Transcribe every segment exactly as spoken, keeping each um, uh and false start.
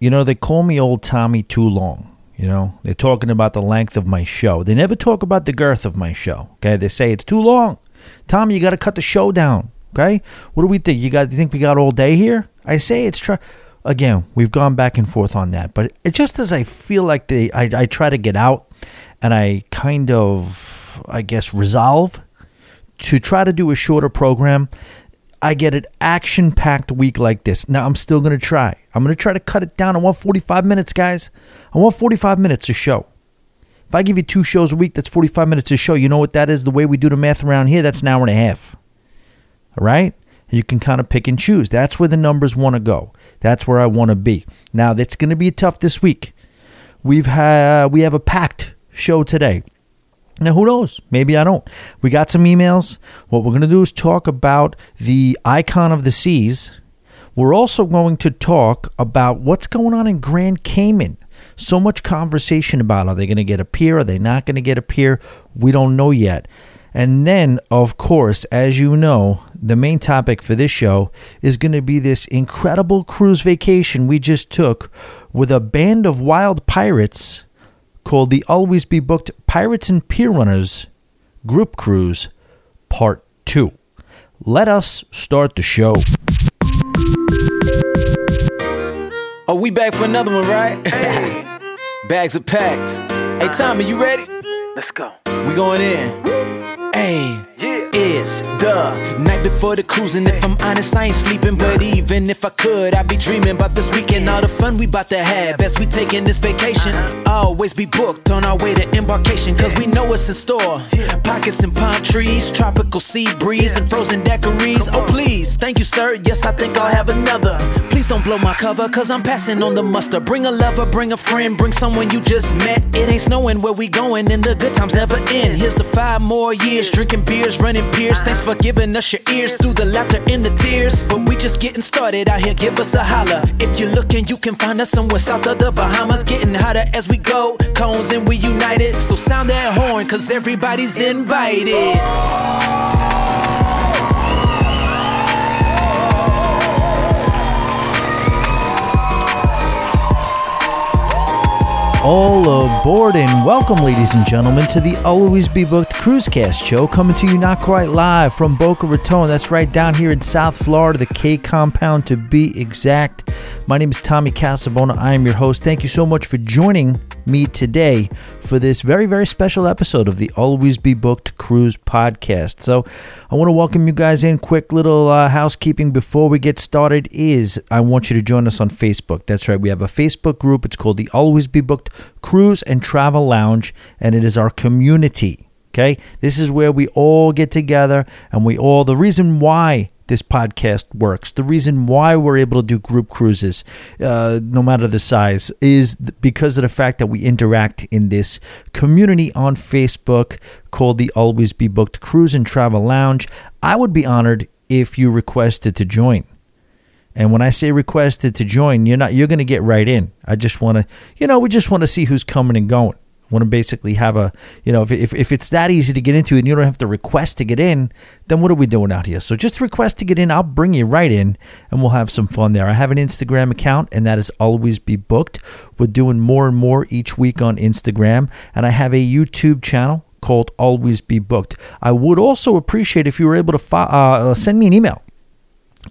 you know, they call me Old Tommy too long. You know, they're talking about the length of my show. They never talk about the girth of my show. Okay, they say it's too long. Tommy, you got to cut the show down. Okay, what do we think? You got? You think we got all day here? I say it's try. Again, we've gone back and forth on that, but it just as I feel like they, I, I try to get out, and I kind of, I guess, resolve to try to do a shorter program. I get an action-packed week like this. Now, I'm still going to try. I'm going to try to cut it down. I want forty-five minutes, guys. I want forty-five minutes a show. If I give you two shows a week, that's forty-five minutes a show. You know what that is? The way we do the math around here, that's an hour and a half. All right? You can kind of pick and choose. That's where the numbers want to go. That's where I want to be. Now, that's going to be tough this week. We've ha- we have a packed show today. Now, who knows? Maybe I don't. We got some emails. What we're going to do is talk about the Icon of the Seas. We're also going to talk about what's going on in Grand Cayman. So much conversation about, are they going to get a pier? Are they not going to get a pier? We don't know yet. And then, of course, as you know, the main topic for this show is going to be this incredible cruise vacation we just took with a band of wild pirates called the Always Be Booked Pirates and Pier Runners Group Cruise Part two. Let us start the show. Oh, we back for another one, right? Hey. Bags are packed. Hey, Tommy, you ready? Let's go. We going in. Hey. It's the night before the cruise, and if I'm honest, I ain't sleeping. But even if I could, I'd be dreaming about this weekend, all the fun we about to have as we taking this vacation. Always be booked on our way to embarkation, cause we know what's in store. Pockets and palm trees, tropical sea breeze, and frozen daiquiris. Oh please, thank you sir, yes I think I'll have another. Please don't blow my cover, cause I'm passing on the muster. Bring a lover, bring a friend, bring someone you just met. It ain't snowing where we going, and the good times never end. Here's to five more years, drinking beers, running peers. Thanks for giving us your ears through the laughter and the tears. But we just getting started out here, give us a holler. If you're looking, you can find us somewhere south of the Bahamas. Getting hotter as we go, cones and we united. So sound that horn, cause everybody's invited. All aboard and welcome, ladies and gentlemen, to the Always Be Booked Cruisecast show, coming to you not quite live from Boca Raton. That's right, down here in South Florida, the K compound to be exact. My name is Tommy Casabona. I am your host. Thank you so much for joining me today for this very, very special episode of the Always Be Booked Cruise Podcast. So I want to welcome you guys in. Quick little uh, housekeeping before we get started is I want you to join us on Facebook. That's right. We have a Facebook group. It's called the Always Be Booked Cruise and Travel Lounge, and it is our community. Okay? This is where we all get together, and we all, the reason why this podcast works, the reason why we're able to do group cruises, uh, no matter the size, is because of the fact that we interact in this community on Facebook called the Always Be Booked Cruise and Travel Lounge. I would be honored if you requested to join. And when I say requested to join, you're not, you're going to get right in. I just want to, you know, we just want to see who's coming and going. Want to basically have a, you know, if, if if it's that easy to get into and you don't have to request to get in, then what are we doing out here? So just request to get in. I'll bring you right in, and we'll have some fun there. I have an Instagram account, and that is Always Be Booked. We're doing more and more each week on Instagram, and I have a YouTube channel called Always Be Booked. I would also appreciate if you were able to fo- uh, send me an email.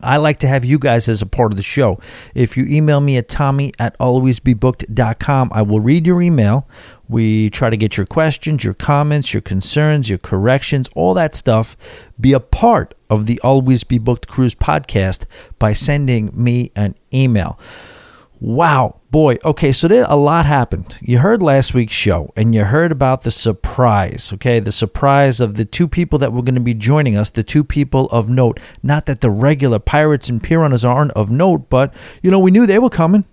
I like to have you guys as a part of the show. If you email me at Tommy at always be booked dot com, I will read your email. We try to get your questions, your comments, your concerns, your corrections, all that stuff. Be a part of the Always Be Booked Cruise Podcast by sending me an email. Wow, boy. Okay, so there, a lot happened. You heard last week's show, and you heard about the surprise, okay? The surprise of the two people that were going to be joining us, the two people of note. Not that the regular Pirates and Pier Runners aren't of note, but, you know, we knew they were coming.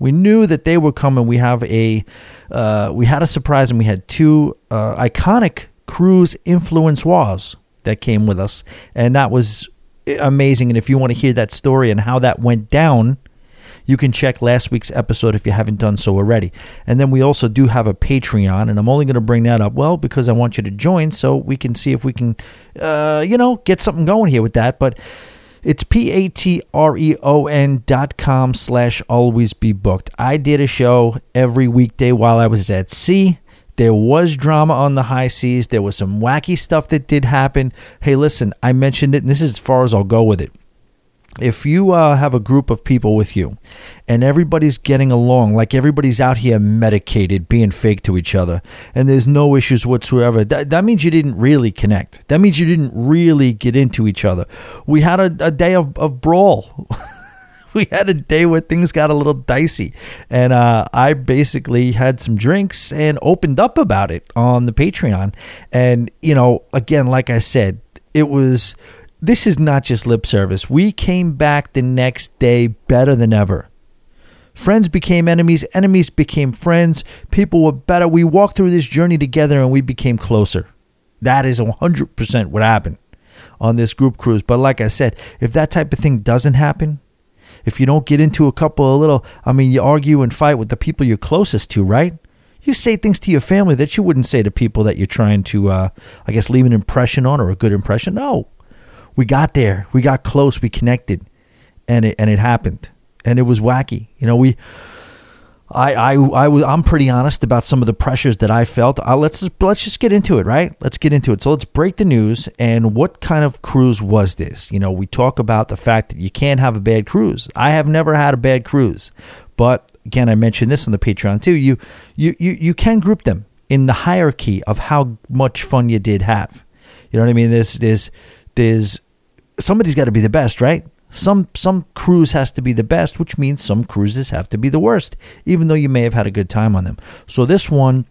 We knew that they were coming. We have a, uh, we had a surprise, and we had two uh, iconic cruise influencers that came with us, and that was amazing. And if you want to hear that story and how that went down, you can check last week's episode if you haven't done so already. And then we also do have a Patreon, and I'm only going to bring that up, well, because I want you to join so we can see if we can, uh, you know, get something going here with that. But It's P A T R E O N dot com slash always be booked. I did a show every weekday while I was at sea. There was drama on the high seas. There was some wacky stuff that did happen. Hey, listen, I mentioned it, and this is as far as I'll go with it. If you uh, have a group of people with you and everybody's getting along, like everybody's out here medicated, being fake to each other, and there's no issues whatsoever, that, that means you didn't really connect. That means you didn't really get into each other. We had a, a day of, of brawl. We had a day where things got a little dicey, and uh, I basically had some drinks and opened up about it on the Patreon. And, you know, again, like I said, it was... This is not just lip service. We came back the next day better than ever. Friends became enemies. Enemies became friends. People were better. We walked through this journey together and we became closer. That is one hundred percent what happened on this group cruise. But like I said, if that type of thing doesn't happen, if you don't get into a couple of little, I mean, you argue and fight with the people you're closest to, right? You say things to your family that you wouldn't say to people that you're trying to, uh, I guess, leave an impression on or a good impression. No. We got there. We got close. We connected, and it and it happened, and it was wacky. You know, we, I I I was I'm pretty honest about some of the pressures that I felt. I, let's just, let's just get into it, right? Let's get into it. So let's break the news. And what kind of cruise was this? You know, we talk about the fact that you can't have a bad cruise. I have never had a bad cruise, but again, I mentioned this on the Patreon too. You you you you can group them in the hierarchy of how much fun you did have. You know what I mean? There's there's there's somebody's got to be the best, right? Some some cruise has to be the best, which means some cruises have to be the worst, even though you may have had a good time on them. So this one,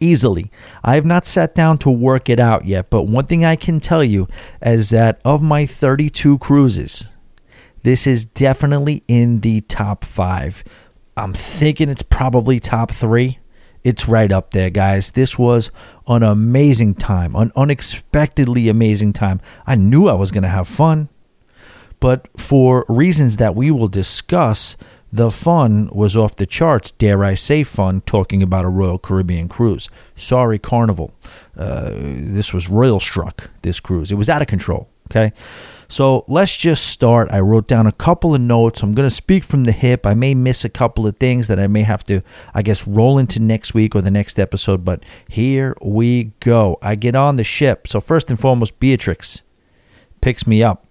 easily. I have not sat down to work it out yet, but one thing I can tell you is that of my thirty-two cruises, this is definitely in the top five. I'm thinking it's probably top three. It's right up there, guys. This was an amazing time, an unexpectedly amazing time. I knew I was going to have fun, but for reasons that we will discuss, the fun was off the charts, dare I say fun, talking about a Royal Caribbean cruise. Sorry, Carnival. Uh, this was royal struck, this cruise. It was out of control, okay? So let's just start. I wrote down a couple of notes. I'm going to speak from the hip. I may miss a couple of things that I may have to, I guess, roll into next week or the next episode. But here we go. I get on the ship. So first and foremost, Beatrix picks me up.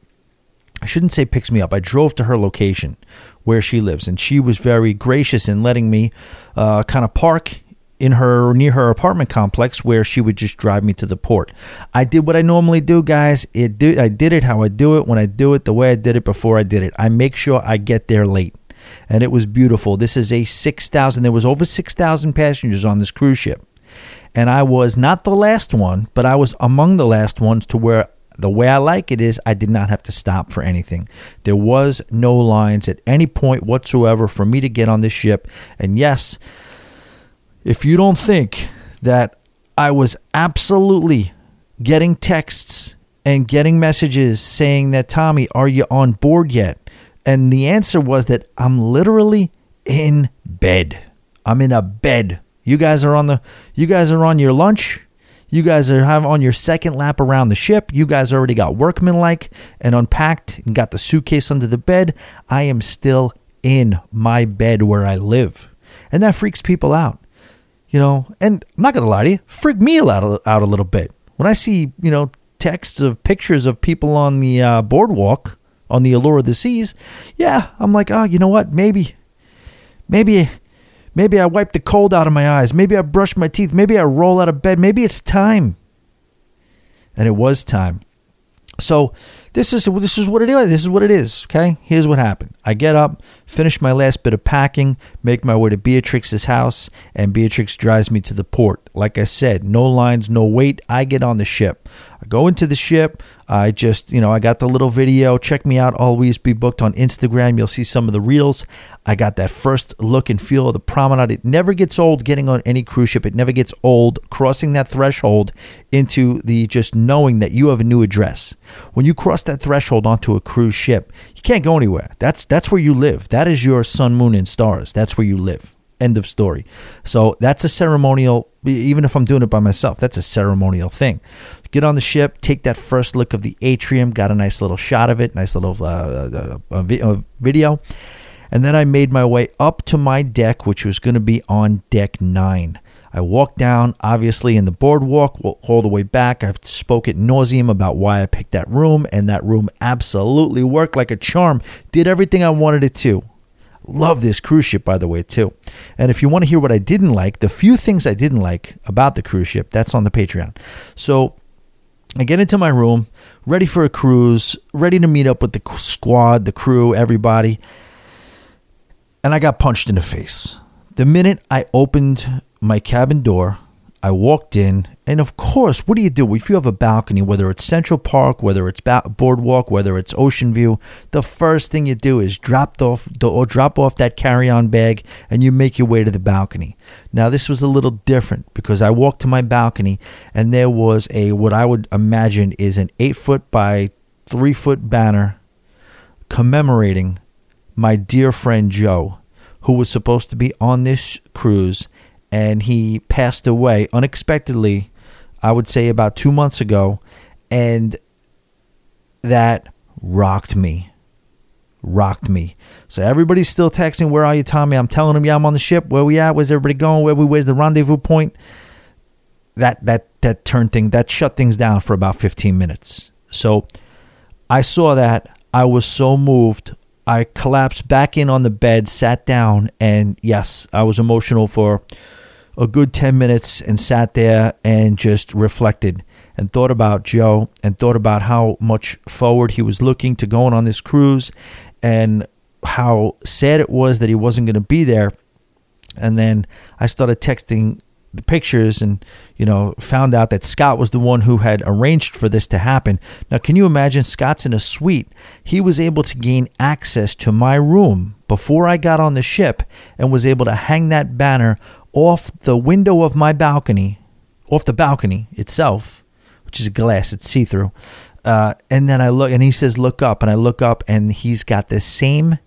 I shouldn't say picks me up. I drove to her location where she lives, and she was very gracious in letting me uh, kind of park in her near her apartment complex, where she would just drive me to the port. I did what I normally do, guys. It do, I did it how I do it, when I do it, the way I did it before I did it. I make sure I get there late. And it was beautiful. This is a six thousand. There was over six thousand passengers on this cruise ship. And I was not the last one, but I was among the last ones to where the way I like it is I did not have to stop for anything. There was no lines at any point whatsoever for me to get on this ship. And yes, if you don't think that I was absolutely getting texts and getting messages saying that, Tommy, are you on board yet? And the answer was that I'm literally in bed. I'm in a bed. You guys are on the, you guys are on your lunch. You guys are have on your second lap around the ship. You guys already got workmanlike and unpacked and got the suitcase under the bed. I am still in my bed where I live. And that freaks people out. You know, and I'm not going to lie to you, freak me out a little bit. When I see, you know, texts of pictures of people on the uh, boardwalk, on the Allure of the Seas, yeah, I'm like, oh, you know what, maybe, maybe, maybe I wipe the cold out of my eyes. Maybe I brush my teeth. Maybe I roll out of bed. Maybe it's time. And it was time. So this is this is what it is. This is what it is. Okay, here's what happened. I get up, finish my last bit of packing, make my way to Beatrix's house, and Beatrix drives me to the port. Like I said, no lines, no wait. I get on the ship. I go into the ship. I just, you know, I got the little video. Check me out. Always Be Booked on Instagram. You'll see some of the reels. I got that first look and feel of the promenade. It never gets old getting on any cruise ship. It never gets old crossing that threshold into the just knowing that you have a new address. When you cross that threshold onto a cruise ship, you can't go anywhere. That's that's where you live. That is your sun, moon, and stars. That's where you live. End of story. So that's a ceremonial, even if I'm doing it by myself, that's a ceremonial thing. Get on the ship, take that first look of the atrium, got a nice little shot of it, nice little uh, uh, uh, video. And then I made my way up to my deck, which was going to be on deck nine. I walked down, obviously, in the boardwalk, all the way back. I've spoke ad nauseum about why I picked that room, and that room absolutely worked like a charm. Did everything I wanted it to. Love this cruise ship, by the way, too. And if you want to hear what I didn't like, the few things I didn't like about the cruise ship, that's on the Patreon. So I get into my room, ready for a cruise, ready to meet up with the squad, the crew, everybody. And I got punched in the face. The minute I opened my cabin door, I walked in, and of course, what do you do if you have a balcony, whether it's Central Park, whether it's Boardwalk, whether it's Ocean View? The first thing you do is drop off or drop off that carry-on bag, and you make your way to the balcony. Now, this was a little different because I walked to my balcony, and there was a what I would imagine is an eight-foot by three-foot banner commemorating my dear friend Joe, who was supposed to be on this cruise, and he passed away unexpectedly, I would say about two months ago, and that rocked me. Rocked me. So everybody's still texting, where are you, Tommy? I'm telling him, yeah, I'm on the ship. Where we at? Where's everybody going? Where we? Where's the rendezvous point? That that that turned thing, that shut things down for about fifteen minutes. So I saw that. I was so moved. I collapsed back in on the bed, sat down, and yes, I was emotional for a good ten minutes and sat there and just reflected and thought about Joe and thought about how much forward he was looking to going on this cruise and how sad it was that he wasn't going to be there. And then I started texting the pictures and, you know, found out that Scott was the one who had arranged for this to happen. Now, can you imagine? Scott's in a suite. He was able to gain access to my room before I got on the ship and was able to hang that banner off the window of my balcony, off the balcony itself, which is glass, it's see-through. Uh, and then I look and he says, look up, and I look up and he's got the same.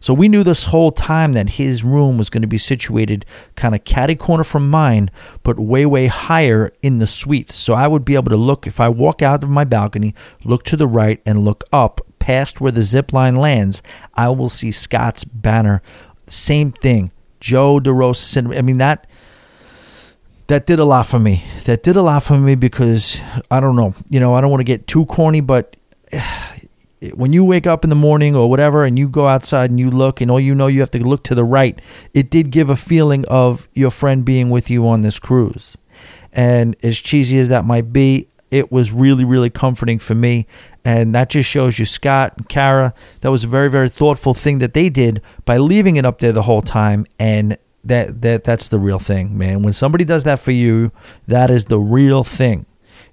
So we knew this whole time that his room was going to be situated kind of catty-corner from mine, but way, way higher in the suites. So I would be able to look, if I walk out of my balcony, look to the right and look up past where the zip line lands, I will see Scott's banner. Same thing. Joe DeRosa. I mean, that that did a lot for me. That did a lot for me because, I don't know, you know, I don't want to get too corny, but when you wake up in the morning or whatever and you go outside and you look and all you know you have to look to the right, it did give a feeling of your friend being with you on this cruise. And as cheesy as that might be, it was really, really comforting for me. And that just shows you Scott and Kara, that was a very, very thoughtful thing that they did by leaving it up there the whole time. And that that that's the real thing, man. When somebody does that for you, that is the real thing.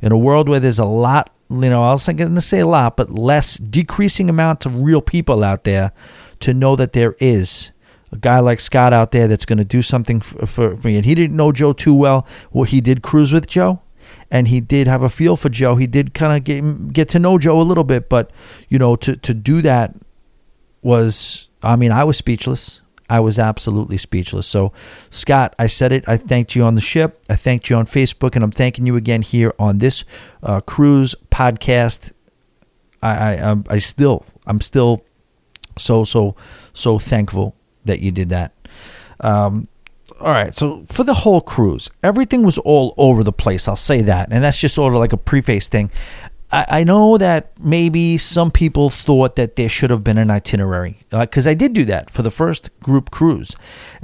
In a world where there's a lot, you know, I was going to say a lot, but less decreasing amount of real people out there, to know that there is a guy like Scott out there that's going to do something for, for me. And he didn't know Joe too well. Well, he did cruise with Joe, and he did have a feel for Joe. He did kind of get, get to know Joe a little bit, but, you know, to, to do that was, I mean, I was speechless. I was absolutely speechless. So, Scott, I said it. I thanked you on the ship. I thanked you on Facebook, and I'm thanking you again here on this uh, cruise podcast. I, I, I still, I'm still so, so, so thankful that you did that. Um, all right. So for the whole cruise, everything was all over the place. I'll say that, and that's just sort of like a preface thing. I know that maybe some people thought that there should have been an itinerary, because uh, I did do that for the first group cruise.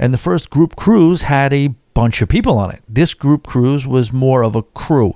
And the first group cruise had a bunch of people on it. This group cruise was more of a crew.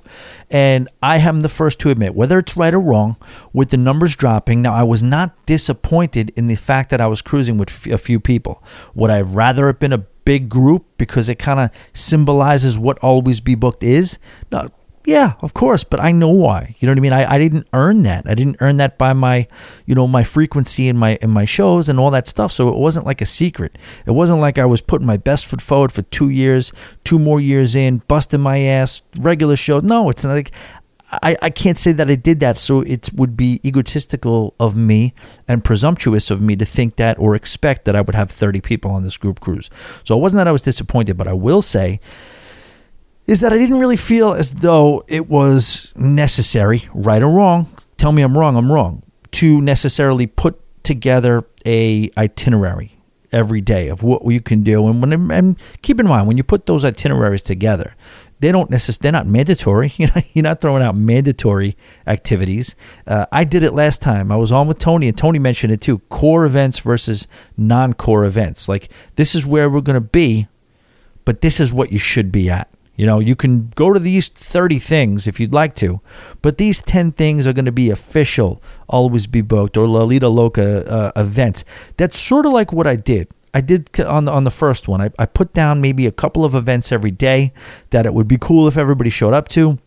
And I am the first to admit, whether it's right or wrong, with the numbers dropping. Now, I was not disappointed in the fact that I was cruising with f- a few people. Would I have rather have been a big group because it kind of symbolizes what Always Be Booked is? No. Yeah, of course, but I know why. You know what I mean? I, I didn't earn that. I didn't earn that by my, you know, my frequency and my and my shows and all that stuff. So it wasn't like a secret. It wasn't like I was putting my best foot forward for two years, two more years in, busting my ass, regular shows. No, it's not like I, I can't say that I did that, so it would be egotistical of me and presumptuous of me to think that or expect that I would have thirty people on this group cruise. So it wasn't that I was disappointed, but I will say is that I didn't really feel as though it was necessary, right or wrong, tell me I'm wrong, I'm wrong, to necessarily put together a itinerary every day of what you can do. And when and keep in mind, when you put those itineraries together, they don't necessarily, they're not mandatory. You know, you're not throwing out mandatory activities. Uh, I did it last time. I was on with Tony, and Tony mentioned it too. Core events versus non-core events. Like, this is where we're going to be, but this is what you should be at. You know, you can go to these thirty things if you'd like to, but these ten things are going to be official Always Be Booked or Lolita Loca uh, events. That's sort of like what I did. I did on the, on the first one. I, I put down maybe a couple of events every day that it would be cool if everybody showed up to.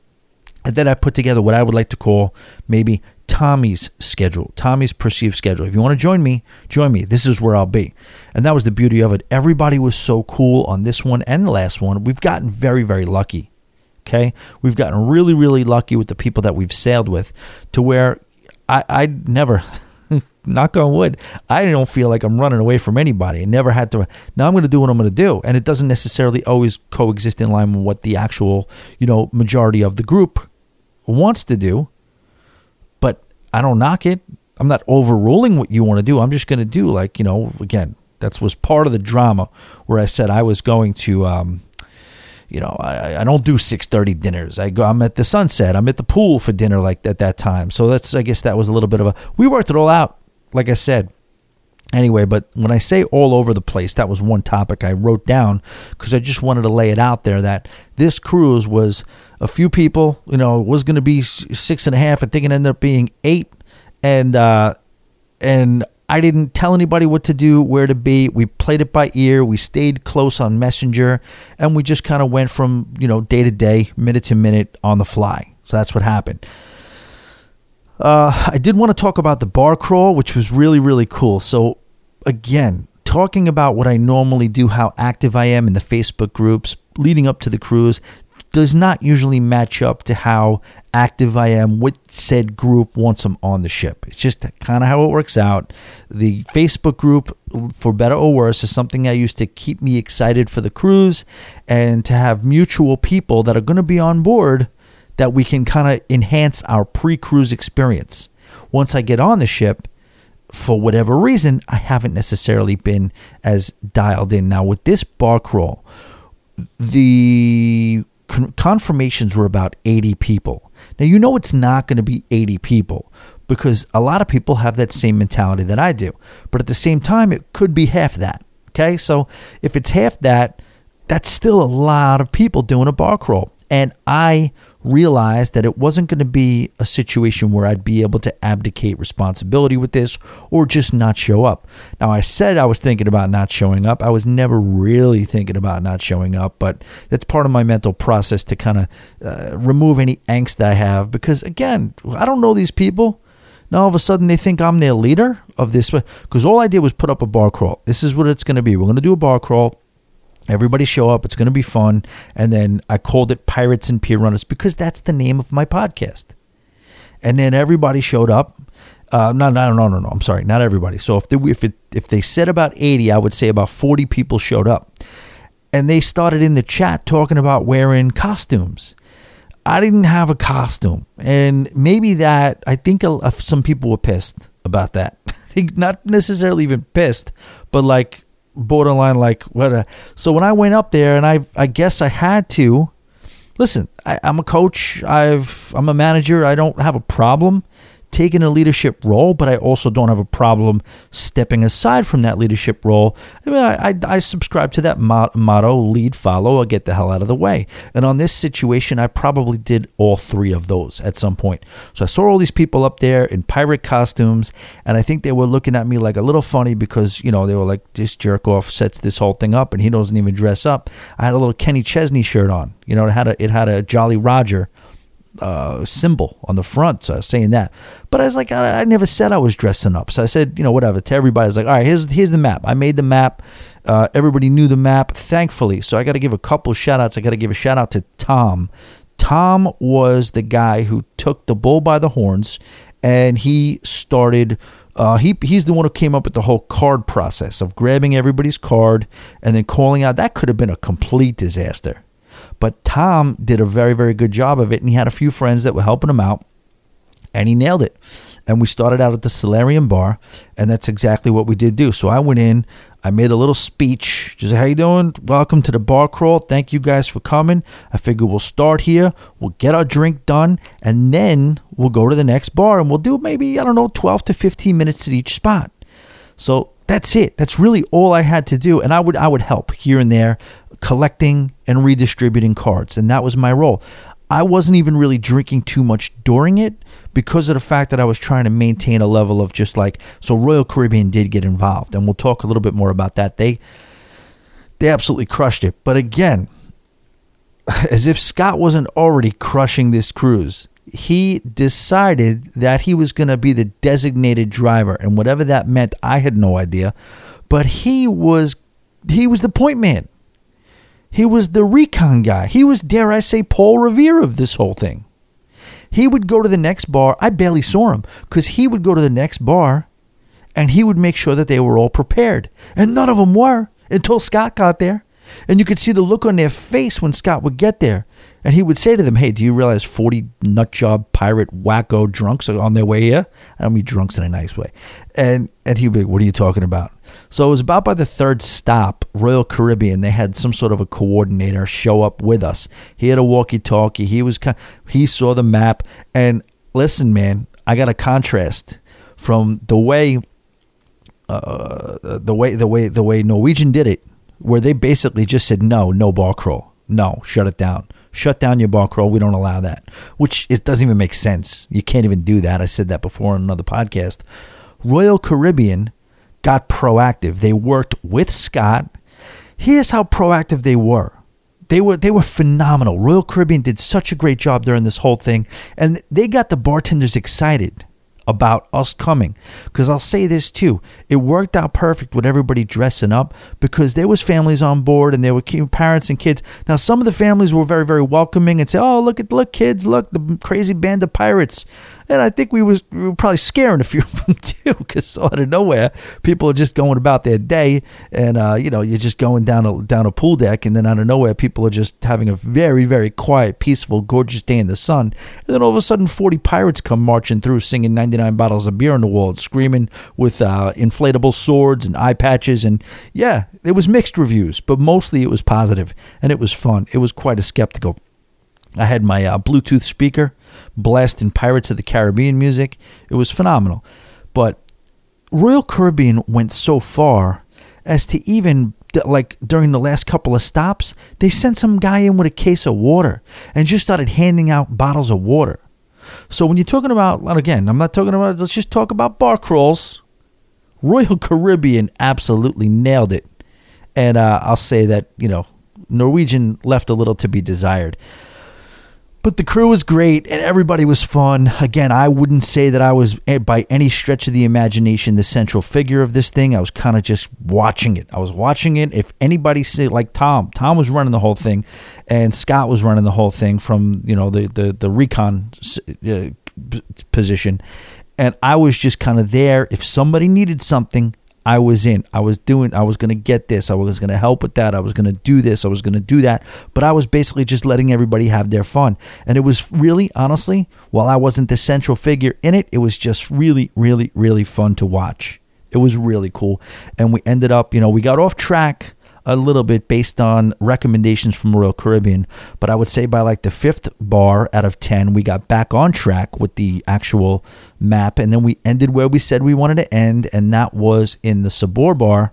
And then I put together what I would like to call maybe Tommy's schedule, Tommy's perceived schedule. If you want to join me, join me. This is where I'll be. And that was the beauty of it. Everybody was so cool on this one and the last one. We've gotten very, very lucky. Okay. We've gotten really, really lucky with the people that we've sailed with to where I, I never... knock on wood, I don't feel like I'm running away from anybody. I never had to. Now I'm going to do what I'm going to do. And it doesn't necessarily always coexist in line with what the actual, you know, majority of the group wants to do. But I don't knock it. I'm not overruling what you want to do. I'm just going to do, like, you know, again, that was part of the drama where I said I was going to, um, you know, I, I don't do six thirty dinners. I go, I'm at the sunset. I'm at the pool for dinner like at that time. So that's, I guess that was a little bit of a, we worked it all out. Like I said, anyway, but when I say all over the place, that was one topic I wrote down because I just wanted to lay it out there that this cruise was a few people, you know, it was going to be six and a half. I think it ended up being eight. And, uh, and I didn't tell anybody what to do, where to be. We played it by ear. We stayed close on Messenger, and we just kind of went from, you know, day to day, minute to minute on the fly. So that's what happened. Uh, I did want to talk about the bar crawl, which was really, really cool. So, again, talking about what I normally do, how active I am in the Facebook groups leading up to the cruise, does not usually match up to how active I am with said group once I'm on the ship. It's just kind of how it works out. The Facebook group, for better or worse, is something I use to keep me excited for the cruise and to have mutual people that are going to be on board that we can kind of enhance our pre-cruise experience. Once I get on the ship, for whatever reason, I haven't necessarily been as dialed in. Now, with this bar crawl, the confirmations were about eighty people. Now, you know it's not going to be eighty people because a lot of people have that same mentality that I do. But at the same time, it could be half that. Okay, so if it's half that, that's still a lot of people doing a bar crawl. And I realized that it wasn't going to be a situation where I'd be able to abdicate responsibility with this or just not show up. Now, I said I was thinking about not showing up. I was never really thinking about not showing up, but that's part of my mental process to kind of uh, remove any angst I have because, again, I don't know these people. Now, all of a sudden, they think I'm their leader of this because all I did was put up a bar crawl. This is what it's going to be. We're going to do a bar crawl. Everybody show up. It's going to be fun. And then I called it Pirates and Pier Runners because that's the name of my podcast. And then everybody showed up. Uh, no, no, no, no, no. I'm sorry. Not everybody. So if they, if it, if they said about eighty, I would say about forty people showed up. And they started in the chat talking about wearing costumes. I didn't have a costume. And maybe that, I think some people were pissed about that. I think not necessarily even pissed, but like, borderline, like what? A, so when I went up there, and I, I guess I had to listen. I, I'm a coach. I've, I'm a manager. I don't have a problem taking a leadership role, but I also don't have a problem stepping aside from that leadership role. I mean, I, I, I subscribe to that motto: lead, follow, or get the hell out of the way. And on this situation, I probably did all three of those at some point. So I saw all these people up there in pirate costumes, and I think they were looking at me like a little funny because, you know, they were like, this jerk off sets this whole thing up, and he doesn't even dress up. I had a little Kenny Chesney shirt on. You know, it had a, it had a Jolly Roger Uh, symbol on the front, so I was saying that, but I was like, I, I never said I was dressing up, so I said, you know, whatever to everybody. I was like, all right, here's here's the map. I made the map. Uh, everybody knew the map, thankfully. So I got to give a couple shout outs. I got to give a shout out to Tom. Tom was the guy who took the bull by the horns, and he started... Uh, he he's the one who came up with the whole card process of grabbing everybody's card and then calling out. That could have been a complete disaster. But Tom did a very, very good job of it, and he had a few friends that were helping him out, and he nailed it. And we started out at the Solarium Bar, and that's exactly what we did do. So I went in. I made a little speech. Just, how you doing? Welcome to the bar crawl. Thank you guys for coming. I figure we'll start here. We'll get our drink done, and then we'll go to the next bar, and we'll do maybe, I don't know, twelve to fifteen minutes at each spot. So that's it. That's really all I had to do, and I would I would help here and there, collecting and redistributing cards, and that was my role. I wasn't even really drinking too much during it because of the fact that I was trying to maintain a level of just like, so Royal Caribbean did get involved, and we'll talk a little bit more about that. They they absolutely crushed it. But again, as if Scott wasn't already crushing this cruise, he decided that he was going to be the designated driver, and whatever that meant, I had no idea. But he was he was the point man. He was the recon guy. He was, dare I say, Paul Revere of this whole thing. He would go to the next bar. I barely saw him because he would go to the next bar and he would make sure that they were all prepared. And none of them were until Scott got there. And you could see the look on their face when Scott would get there. And he would say to them, hey, do you realize forty nutjob pirate wacko drunks are on their way here? I don't mean drunks in a nice way. And and he would be like, what are you talking about? So it was about by the third stop, Royal Caribbean, they had some sort of a coordinator show up with us. He had a walkie-talkie. He was con- he saw the map. And listen, man, I got a contrast from the way uh, the way the way the way Norwegian did it, where they basically just said no, no bar crawl, no, shut it down, shut down your bar crawl. We don't allow that, which it doesn't even make sense. You can't even do that. I said that before on another podcast. Royal Caribbean got proactive. They worked with Scott. Here's how proactive they were. They were they were phenomenal. Royal Caribbean did such a great job during this whole thing, and they got the bartenders excited about us coming. Because I'll say this too, it worked out perfect with everybody dressing up because there was families on board and there were parents and kids. Now some of the families were very, very welcoming and said, oh, look at look kids, look, the crazy band of pirates. And I think we, was, we were probably scaring a few of them too, because out of nowhere, people are just going about their day, and uh, you know, you're just going down a down a pool deck, and then out of nowhere, people are just having a very, very quiet, peaceful, gorgeous day in the sun, and then all of a sudden, forty pirates come marching through, singing ninety-nine bottles of beer on the wall, and screaming with uh, inflatable swords and eye patches, and yeah, it was mixed reviews, but mostly it was positive, and it was fun. It was quite a spectacle. I had my uh, Bluetooth speaker blasting Pirates of the Caribbean music. It was phenomenal. But Royal Caribbean went so far as to even, like during the last couple of stops, they sent some guy in with a case of water and just started handing out bottles of water. So when you're talking about, again, I'm not talking about, let's just talk about bar crawls. Royal Caribbean absolutely nailed it. And uh, I'll say that, you know, Norwegian left a little to be desired. But the crew was great, and everybody was fun. Again, I wouldn't say that I was, by any stretch of the imagination, the central figure of this thing. I was kind of just watching it. I was watching it. If anybody said, like Tom, Tom was running the whole thing, and Scott was running the whole thing from, you know, the, the, the recon uh, position. And I was just kind of there. If somebody needed something, I was in. I was doing, I was going to get this. I was going to help with that. I was going to do this. I was going to do that. But I was basically just letting everybody have their fun. And it was really, honestly, while I wasn't the central figure in it, it was just really, really, really fun to watch. It was really cool. And we ended up, you know, we got off track a little bit based on recommendations from Royal Caribbean. But I would say by like the fifth bar out of ten, we got back on track with the actual map. And then we ended where we said we wanted to end. And that was in the Sabor bar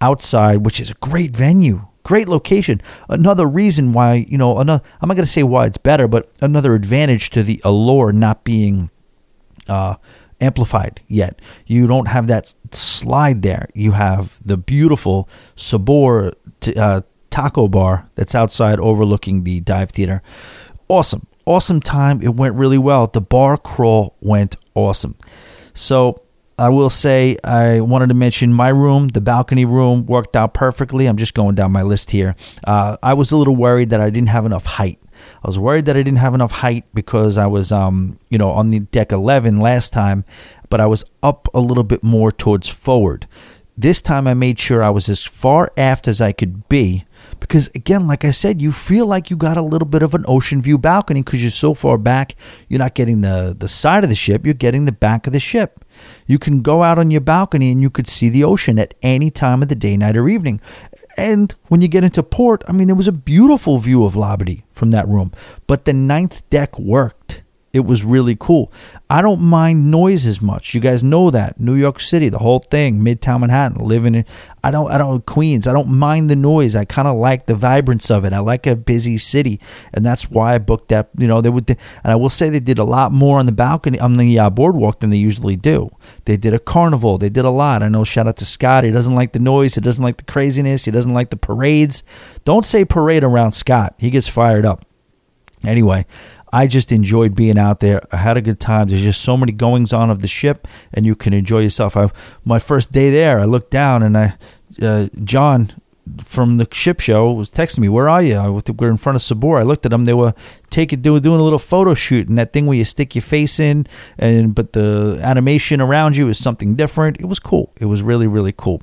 outside, which is a great venue, great location. Another reason why, you know, another, I'm not going to say why it's better, but another advantage to the Allure not being uh, amplified yet. You don't have that slide there. You have the beautiful Sabor t- uh, taco bar that's outside overlooking the dive theater. Awesome. Awesome time. It went really well. The bar crawl went awesome. So I will say I wanted to mention my room, the balcony room, worked out perfectly. I'm just going down my list here. Uh, I was a little worried that I didn't have enough height. I was worried that I didn't have enough height because I was, um, you know, on the deck eleven last time, but I was up a little bit more towards forward. This time I made sure I was as far aft as I could be because, again, like I said, you feel like you got a little bit of an ocean view balcony because you're so far back. You're not getting the, the side of the ship. You're getting the back of the ship. You can go out on your balcony and you could see the ocean at any time of the day, night, or evening. And when you get into port, I mean, it was a beautiful view of Labadee from that room. But the ninth deck worked. It was really cool. I don't mind noise as much. You guys know that. New York City, the whole thing, Midtown Manhattan, living in I don't I don't Queens. I don't mind the noise. I kind of like the vibrance of it. I like a busy city, and that's why I booked that, you know, they would and I will say they did a lot more on the balcony on the uh, boardwalk than they usually do. They did a carnival. They did a lot. I know, shout out to Scott. He doesn't like the noise. He doesn't like the craziness. He doesn't like the parades. Don't say parade around Scott. He gets fired up. Anyway, I just enjoyed being out there. I had a good time. There's just so many goings on of the ship, and you can enjoy yourself. I, my first day there, I looked down, and I, uh, John from the ship show was texting me, "Where are you?" I, we're in front of Sabor. I looked at them. They were taking doing a little photo shoot, and that thing where you stick your face in, and but the animation around you is something different. It was cool. It was really, really cool.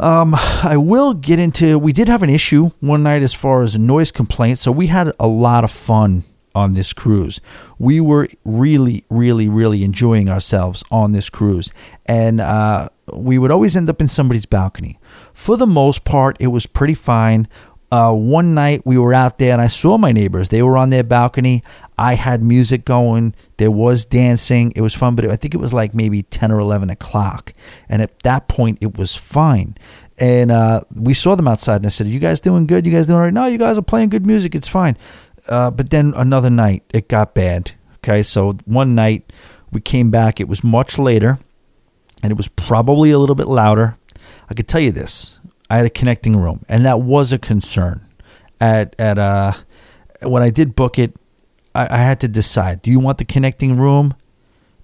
Um, I will get into, we did have an issue one night as far as noise complaints, so we had a lot of fun on this cruise. We were really, really, really enjoying ourselves on this cruise, and uh, we would always end up in somebody's balcony. For the most part, it was pretty fine. Uh, one night we were out there and I saw my neighbors. They were on their balcony. I had music going. There was dancing. It was fun, but I think it was like maybe ten or eleven o'clock. And at that point, it was fine. And uh, we saw them outside and I said, "You guys doing good? You guys doing all right?" "No, you guys are playing good music. It's fine." Uh, but then another night, it got bad. Okay, so one night we came back. It was much later and it was probably a little bit louder. I could tell you this. I had a connecting room, and that was a concern. At at uh, when I did book it, I, I had to decide: do you want the connecting room,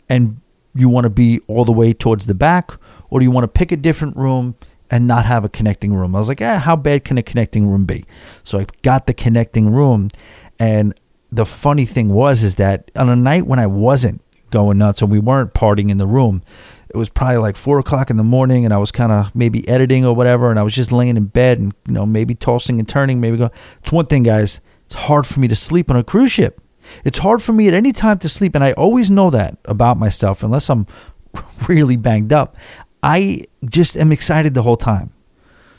and you want to be all the way towards the back, or do you want to pick a different room and not have a connecting room? I was like, eh, how bad can a connecting room be? So I got the connecting room, and the funny thing was is that on a night when I wasn't going nuts and we weren't partying in the room. It was probably like four o'clock in the morning and I was kind of maybe editing or whatever. And I was just laying in bed and, you know, maybe tossing and turning, maybe go. It's one thing, guys. It's hard for me to sleep on a cruise ship. It's hard for me at any time to sleep. And I always know that about myself, unless I'm really banged up. I just am excited the whole time.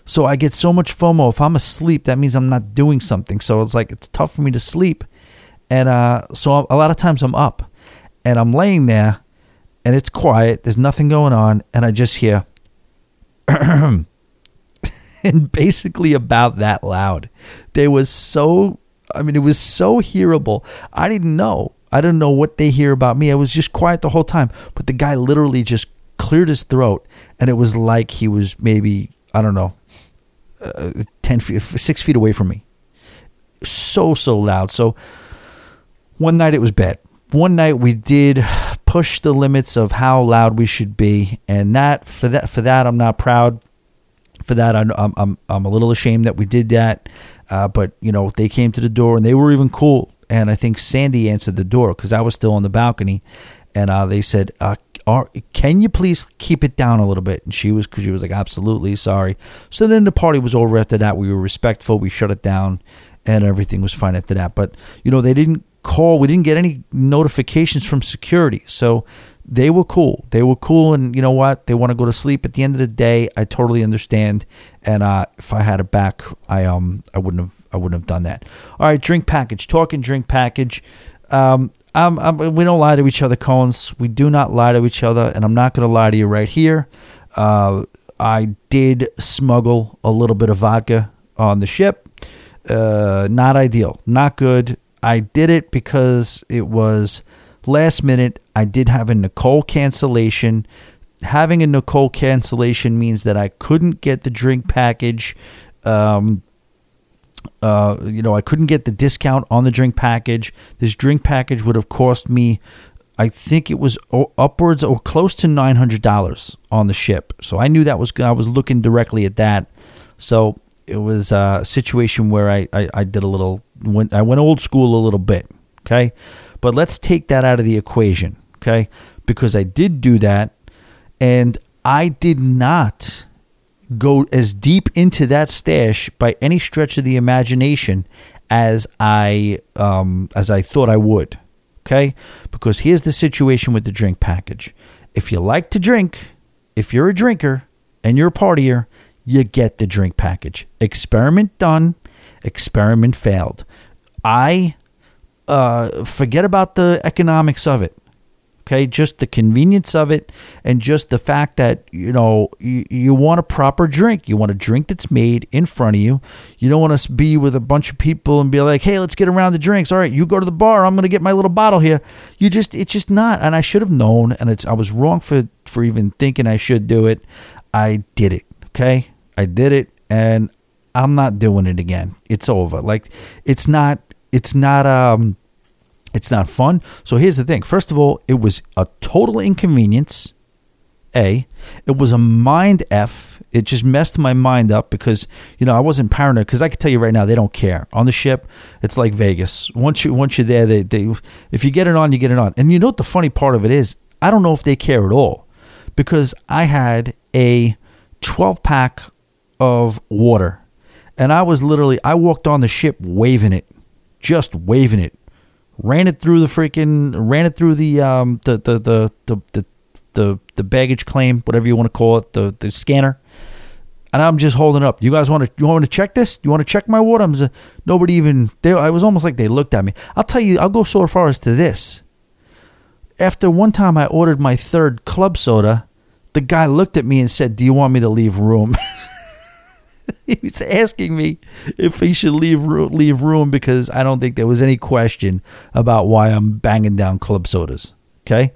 So I get so much FOMO. If I'm asleep, that means I'm not doing something. So it's like, it's tough for me to sleep. And uh, so a lot of times I'm up and I'm laying there. And it's quiet. There's nothing going on. And I just hear. And basically about that loud. They was so. I mean, it was so hearable. I didn't know. I didn't know what they hear about me. I was just quiet the whole time. But the guy literally just cleared his throat. And it was like he was maybe, I don't know, uh, ten feet, six feet away from me. So, so loud. So one night it was bad. One night we did push the limits of how loud we should be, and that for that for that I'm not proud. For that I'm I'm I'm a little ashamed that we did that. Uh, but you know they came to the door and they were even cool. And I think Sandy answered the door because I was still on the balcony, and uh, they said, uh, are, "Can you please keep it down a little bit?" And she was because she was like, "Absolutely, sorry." So then the party was over after that. We were respectful. We shut it down, and everything was fine after that. But you know they didn't. Call. We didn't get any notifications from security, so they were cool. They were cool, and you know what? They want to go to sleep. At the end of the day, I totally understand. And uh, if I had it back, I um I wouldn't have I wouldn't have done that. All right, drink package. Talking drink package. Um, I'm, I'm we don't lie to each other, Cones. We do not lie to each other, and I'm not going to lie to you right here. Uh, I did smuggle a little bit of vodka on the ship. Uh, not ideal. Not good. I did it because it was last minute. I did have a Nicole cancellation. Having a Nicole cancellation means that I couldn't get the drink package. Um, uh, you know, I couldn't get the discount on the drink package. This drink package would have cost me, I think it was upwards or close to nine hundred dollars on the ship. So I knew that was, I was looking directly at that. So it was a situation where I, I, I did a little went, I went old school a little bit, okay? But let's take that out of the equation, okay? Because I did do that, and I did not go as deep into that stash by any stretch of the imagination as I um, as I thought I would, okay? Because here's the situation with the drink package. If you like to drink, if you're a drinker and you're a partier, you get the drink package. Experiment done, experiment failed. I uh, forget about the economics of it, okay? Just the convenience of it, and just the fact that, you know, you, you want a proper drink. You want a drink that's made in front of you. You don't want to be with a bunch of people and be like, hey, let's get around the drinks. All right, you go to the bar. I'm going to get my little bottle here. You just, it's just not. And I should have known, and it's I was wrong for, for even thinking I should do it. I did it, okay? I did it, and I'm not doing it again. It's over. Like, it's not, it's not, um, it's not fun. So here's the thing. First of all, it was a total inconvenience. A, it was a mind F. It just messed my mind up because, you know, I wasn't paranoid, because I can tell you right now, they don't care. On the ship, it's like Vegas. Once you, once you're there, they, they, if you get it on, you get it on. And you know what the funny part of it is? I don't know if they care at all, because I had a twelve pack of water, and I was literally, I walked on the ship waving it, just waving it. Ran it through the freaking, ran it through the um the the the the the, the baggage claim, whatever you want to call it, the, the scanner, and I'm just holding up. You guys want to, you want to check this? You want to check my water? I'm just, nobody even. They, I was almost like they looked at me. I'll tell you, I'll go so far as to this. After one time, I ordered my third club soda. The guy looked at me and said, "Do you want me to leave room?" He was asking me if he should leave leave room, because I don't think there was any question about why I'm banging down club sodas. Okay,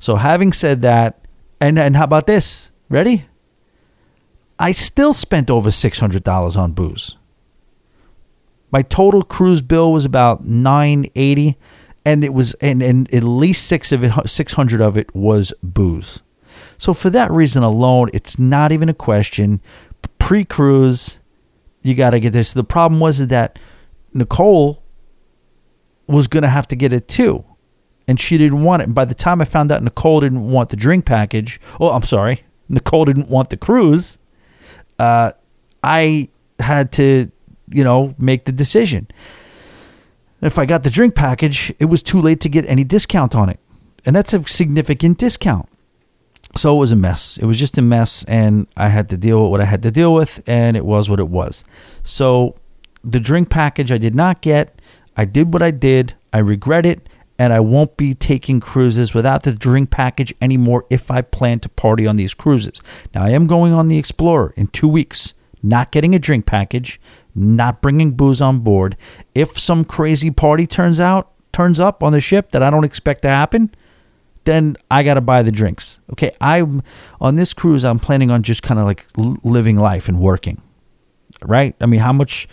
so having said that, and and how about this? Ready? I still spent over six hundred dollars on booze. My total cruise bill was about nine eighty, and it was and, and at least six of it six hundred of it was booze. So for that reason alone, it's not even a question. Pre-cruise, you got to get this. The problem was that Nicole was going to have to get it too, and she didn't want it. And by the time I found out Nicole didn't want the drink package, oh, I'm sorry, Nicole didn't want the cruise, uh, I had to, you know, make the decision. And if I got the drink package, it was too late to get any discount on it, and that's a significant discount. So it was a mess. It was just a mess, and I had to deal with what I had to deal with, and it was what it was. So the drink package I did not get. I did what I did. I regret it, and I won't be taking cruises without the drink package anymore if I plan to party on these cruises. Now, I am going on the Explorer in two weeks, not getting a drink package, not bringing booze on board. If some crazy party turns out, turns up on the ship that I don't expect to happen, then I got to buy the drinks. Okay, I'm on this cruise, I'm planning on just kind of like living life and working, right? I mean, how much,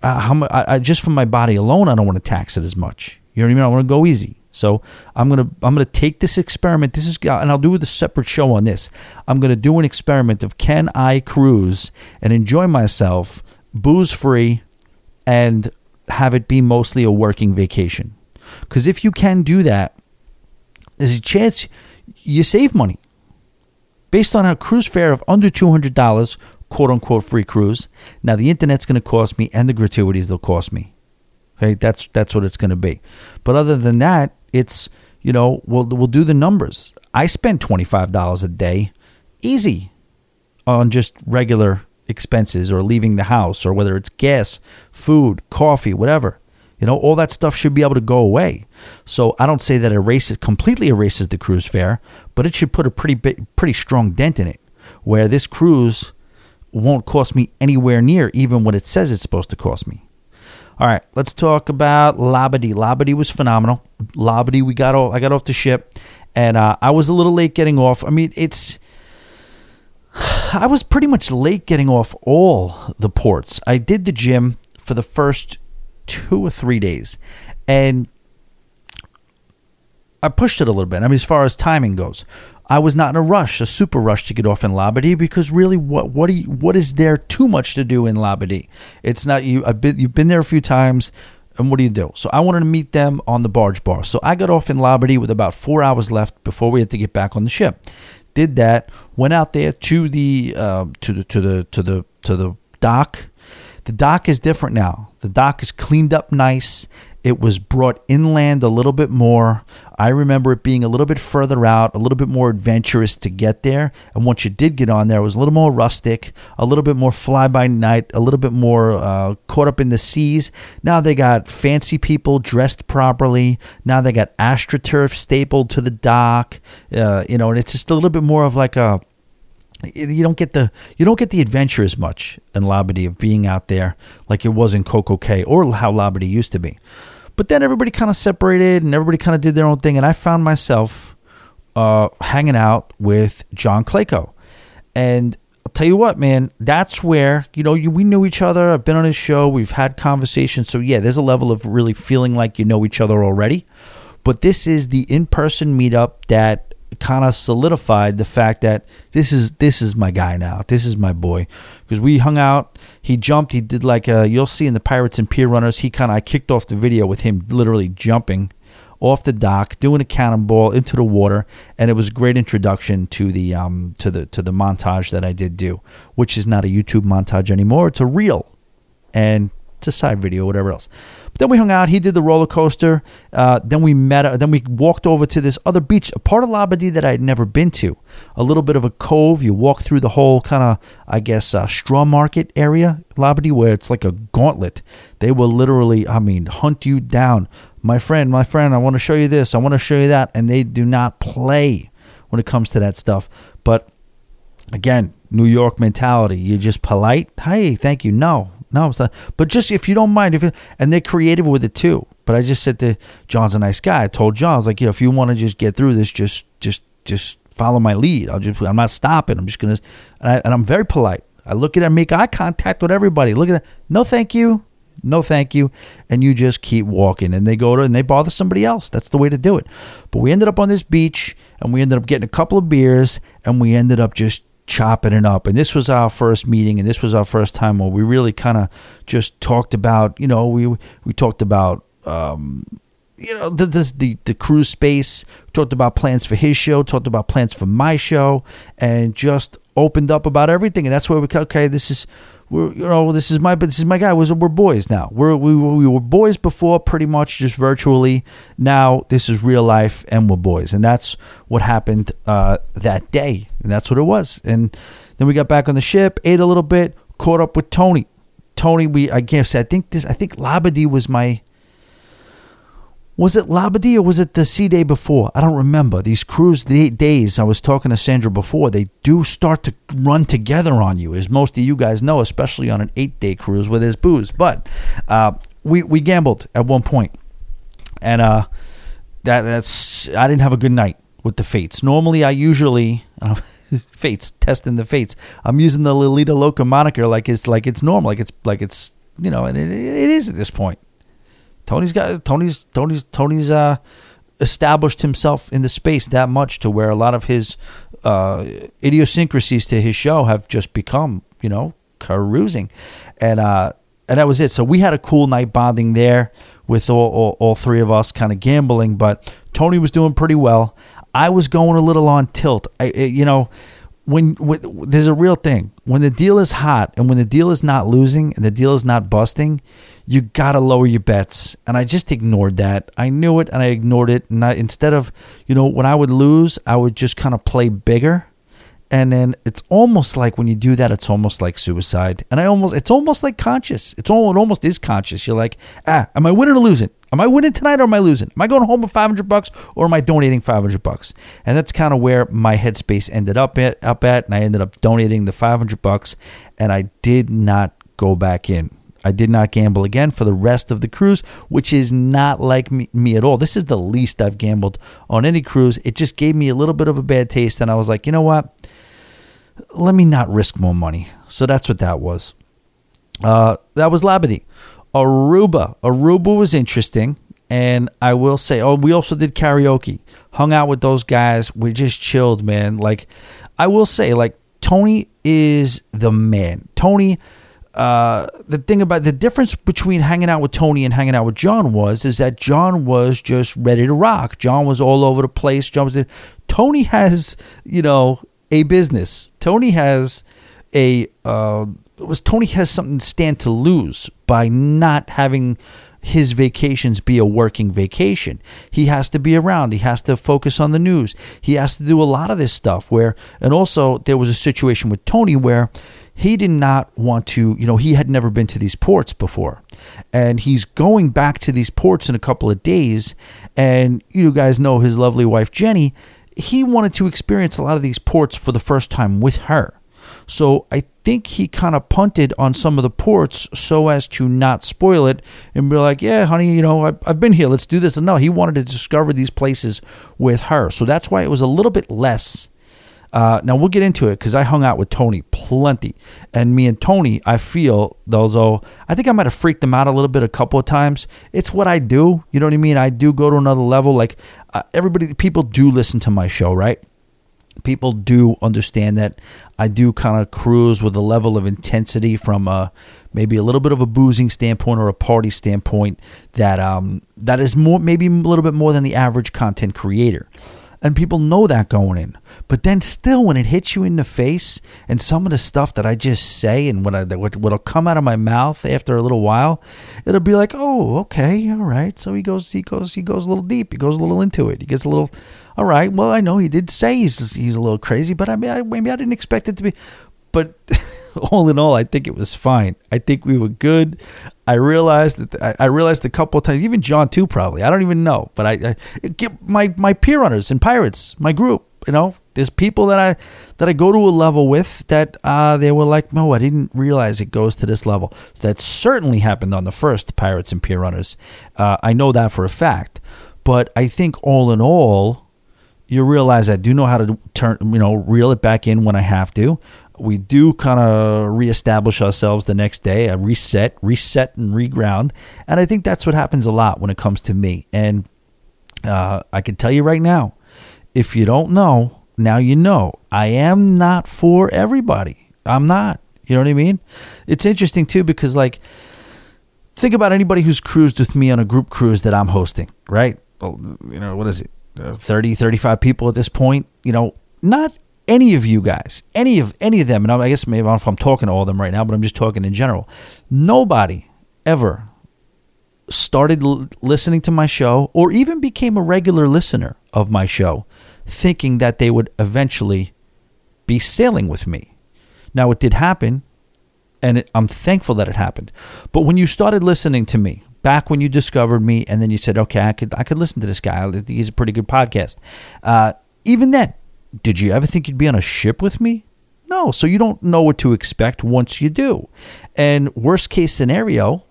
uh, how much, I, I, just for my body alone, I don't want to tax it as much. You know what I mean? I want to go easy. So I'm going to, I'm going to take this experiment. This is, and I'll do a separate show on this. I'm going to do an experiment of, can I cruise and enjoy myself booze free and have it be mostly a working vacation? Because if you can do that, there's a chance you save money based on a cruise fare of under two hundred dollars, quote unquote, free cruise. Now, the internet's going to cost me, and the gratuities they'll cost me. Okay, that's that's what it's going to be. But other than that, it's, you know, we'll we'll do the numbers. I spend twenty-five dollars a day easy on just regular expenses or leaving the house, or whether it's gas, food, coffee, whatever. You know, all that stuff should be able to go away. So I don't say that erases completely erases the cruise fare, but it should put a pretty bit, pretty strong dent in it, where this cruise won't cost me anywhere near even what it says it's supposed to cost me. All right, let's talk about Labadee. Labadee was phenomenal. Labadee, we got off, I got off the ship, and uh, I was a little late getting off. I mean, it's I was pretty much late getting off all the ports. I did the gym for the first two or three days, and I pushed it a little bit. I mean, as far as timing goes, I was not in a rush, a super rush to get off in Labadee, because really, what what do you, what is there too much to do in Labadee? It's not you. I've been, you've been there a few times. And what do you do? So I wanted to meet them on the barge bar. So I got off in Labadee with about four hours left before we had to get back on the ship. Did that. Went out there to the uh, to the to the to the to the dock. The dock is different now. The dock is cleaned up nice. It was brought inland a little bit more. I remember it being a little bit further out, a little bit more adventurous to get there. And once you did get on there, it was a little more rustic, a little bit more fly-by-night, a little bit more uh, caught up in the seas. Now they got fancy people dressed properly. Now they got astroturf stapled to the dock. Uh, you know, and it's just a little bit more of like a... You don't get the you don't get the adventure as much in Labadee of being out there like it was in Coco Cay or how Labadee used to be. But then everybody kind of separated and everybody kind of did their own thing. And I found myself uh, hanging out with John Clayco. And I'll tell you what, man, that's where, you know, you, we knew each other. I've been on his show. We've had conversations. So, yeah, there's a level of really feeling like you know each other already. But this is the in-person meetup that kind of solidified the fact that this is this is my guy now. This is my boy. Because we hung out. He jumped. He did like a, you'll see in the Pirates and Pier Runners, he kind of, I kicked off the video with him literally jumping off the dock, doing a cannonball into the water, and it was a great introduction to the um to the to the montage that I did do, which is not a YouTube montage anymore. It's a reel and it's a side video, whatever else. Then we hung out. He did the roller coaster. Uh, then we met. Uh, then we walked over to this other beach, a part of Labadee that I had never been to. A little bit of a cove. You walk through the whole kind of, I guess, uh, straw market area, Labadee, where it's like a gauntlet. They will literally, I mean, hunt you down. My friend, my friend, I want to show you this. I want to show you that. And they do not play when it comes to that stuff. But again, New York mentality. You're just polite. Hey, thank you. No. No, it's not. But just if you don't mind, if you, and they're creative with it too. But I just said to John's a nice guy. I told John, I was like, you know, if you want to just get through this, just just just follow my lead. I'll just I'm not stopping. I'm just gonna and, I, and I'm very polite. I look at it, make eye contact with everybody. Look at that. No, thank you. No, thank you. And you just keep walking. And they go to and they bother somebody else. That's the way to do it. But we ended up on this beach and we ended up getting a couple of beers and we ended up just chopping it up. And this was our first meeting and this was our first time where we really kind of just talked about, you know, we we talked about um you know the this, the the cruise space, talked about plans for his show, talked about plans for my show, and just opened up about everything. And that's where we okay this is we're you know this is my this is my guy. We're boys now. We're we we were boys before, pretty much just virtually. Now this is real life and we're boys, and that's what happened uh, that day. And that's what it was. And then we got back on the ship, ate a little bit, caught up with Tony. Tony, we I guess I think this I think Labadee was my was it Labadee or was it the sea day before? I don't remember. These cruise days, I was talking to Sandra before, they do start to run together on you, as most of you guys know, especially on an eight-day cruise where there's booze. But uh, we we gambled at one point, and uh, that that's I didn't have a good night with the fates. Normally, I usually uh, fates testing the fates. I'm using the Lolita Loca moniker like it's like it's normal, like it's like it's you know, and it, it is at this point. Tony's got Tony's Tony's Tony's uh, established himself in the space that much to where a lot of his uh, idiosyncrasies to his show have just become, you know, cruising, and uh, and that was it. So we had a cool night bonding there with all all, all three of us kind of gambling, but Tony was doing pretty well. I was going a little on tilt. I it, you know. When, when there's a real thing, when the deal is hot and when the deal is not losing and the deal is not busting, you gotta lower your bets. And I just ignored that. I knew it and I ignored it. And I, instead of, you know, when I would lose, I would just kind of play bigger. And then it's almost like when you do that, it's almost like suicide. And I almost, it's almost like conscious. It's all, it almost is conscious. You're like, ah, am I winning or losing? Am I winning tonight or am I losing? Am I going home with five hundred bucks or am I donating five hundred bucks? And that's kind of where my headspace ended up at, up at. And I ended up donating the five hundred bucks and I did not go back in. I did not gamble again for the rest of the cruise, which is not like me, me at all. This is the least I've gambled on any cruise. It just gave me a little bit of a bad taste. And I was like, you know what? Let me not risk more money. So that's what that was. Uh, that was Labadee. Aruba. Aruba was interesting. And I will say, oh, we also did karaoke. Hung out with those guys. We just chilled, man. Like, I will say, like, Tony is the man. Tony, uh, the thing about the difference between hanging out with Tony and hanging out with John was, is that John was just ready to rock. John was all over the place. John was, Tony has, you know, a business. Tony has a, uh, was Tony has something to stand to lose by not having his vacations be a working vacation. He has to be around. He has to focus on the news. He has to do a lot of this stuff where, and also there was a situation with Tony where he did not want to, you know, he had never been to these ports before. And he's going back to these ports in a couple of days. And you guys know his lovely wife, Jenny. He wanted to experience a lot of these ports for the first time with her. So I think he kind of punted on some of the ports so as to not spoil it and be like, yeah, honey, you know, I've, I've been here. Let's do this. And no, he wanted to discover these places with her. So that's why it was a little bit less. Uh, now, we'll get into it because I hung out with Tony plenty. And me and Tony, I feel, though, I think I might have freaked him out a little bit a couple of times. It's what I do. You know what I mean? I do go to another level. Like uh, everybody, people do listen to my show, right? People do understand that I do kind of cruise with a level of intensity from uh, maybe a little bit of a boozing standpoint or a party standpoint that um, that is more, maybe a little bit more than the average content creator. And people know that going in. But then still, when it hits you in the face and some of the stuff that I just say and what I, what, what'll come out of my mouth after a little while, it'll be like, oh, okay, all right. So he goes, he goes, he goes a little deep. He goes a little into it. He gets a little, all right. Well, I know he did say he's he's a little crazy, but I mean, I, maybe I didn't expect it to be. But all in all, I think it was fine. I think we were good. I realized that I, I realized a couple of times, even John too, probably. I don't even know, but I, I get my my peer runners and pirates, my group. You know, there's people that I that I go to a level with that uh, they were like, no, I didn't realize it goes to this level. That certainly happened on the first Pirates and Pier Runners. Uh, I know that for a fact. But I think all in all, you realize I do know how to turn, you know, reel it back in when I have to. We do kind of reestablish ourselves the next day. I reset, reset, and reground. And I think that's what happens a lot when it comes to me. And uh, I can tell you right now, if you don't know, now you know. I am not for everybody. I'm not. You know what I mean? It's interesting, too, because, like, think about anybody who's cruised with me on a group cruise that I'm hosting, right? Well, you know, what is it? thirty, thirty-five people at this point. You know, not any of you guys, any of any of them. And I guess maybe I don't know if I'm talking to all of them right now, but I'm just talking in general. Nobody ever started l- listening to my show or even became a regular listener of my show thinking that they would eventually be sailing with me. Now, it did happen, and it, I'm thankful that it happened. But when you started listening to me, back when you discovered me, and then you said, okay, I could I could listen to this guy. He's a pretty good podcast. Uh, even then, did you ever think you'd be on a ship with me? No. So you don't know what to expect once you do. And worst case scenario,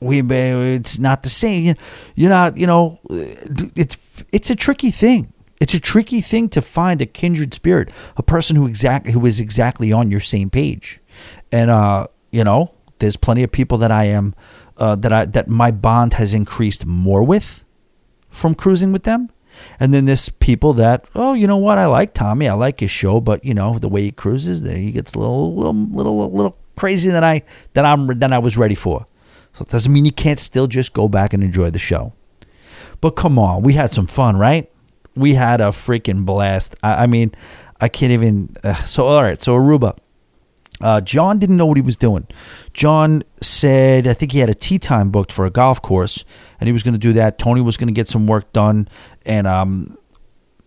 we it's not the same. You're not, you know, it's it's a tricky thing. It's a tricky thing to find a kindred spirit, a person who exactly who is exactly on your same page. And uh, you know, there's plenty of people that I am uh, that I that my bond has increased more with from cruising with them. And then there's people that, oh, you know what? I like Tommy. I like his show, but you know, the way he cruises, there he gets a little little little little crazy than I that I'm than I was ready for. So it doesn't mean you can't still just go back and enjoy the show. But come on, we had some fun, right? We had a freaking blast. I, I mean, I can't even. Uh, so, all right. So, Aruba. Uh, John didn't know what he was doing. John said, I think he had a tea time booked for a golf course, and he was going to do that. Tony was going to get some work done, and um,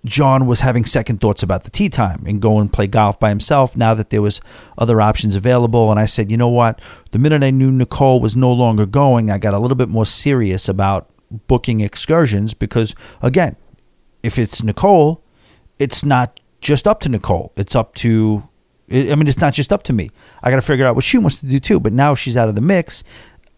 John was having second thoughts about the tea time and go and play golf by himself now that there was other options available. And I said, you know what? The minute I knew Nicole was no longer going, I got a little bit more serious about booking excursions because, again, if it's Nicole, it's not just up to Nicole. It's up to, I mean, it's not just up to me. I got to figure out what she wants to do too. But now she's out of the mix.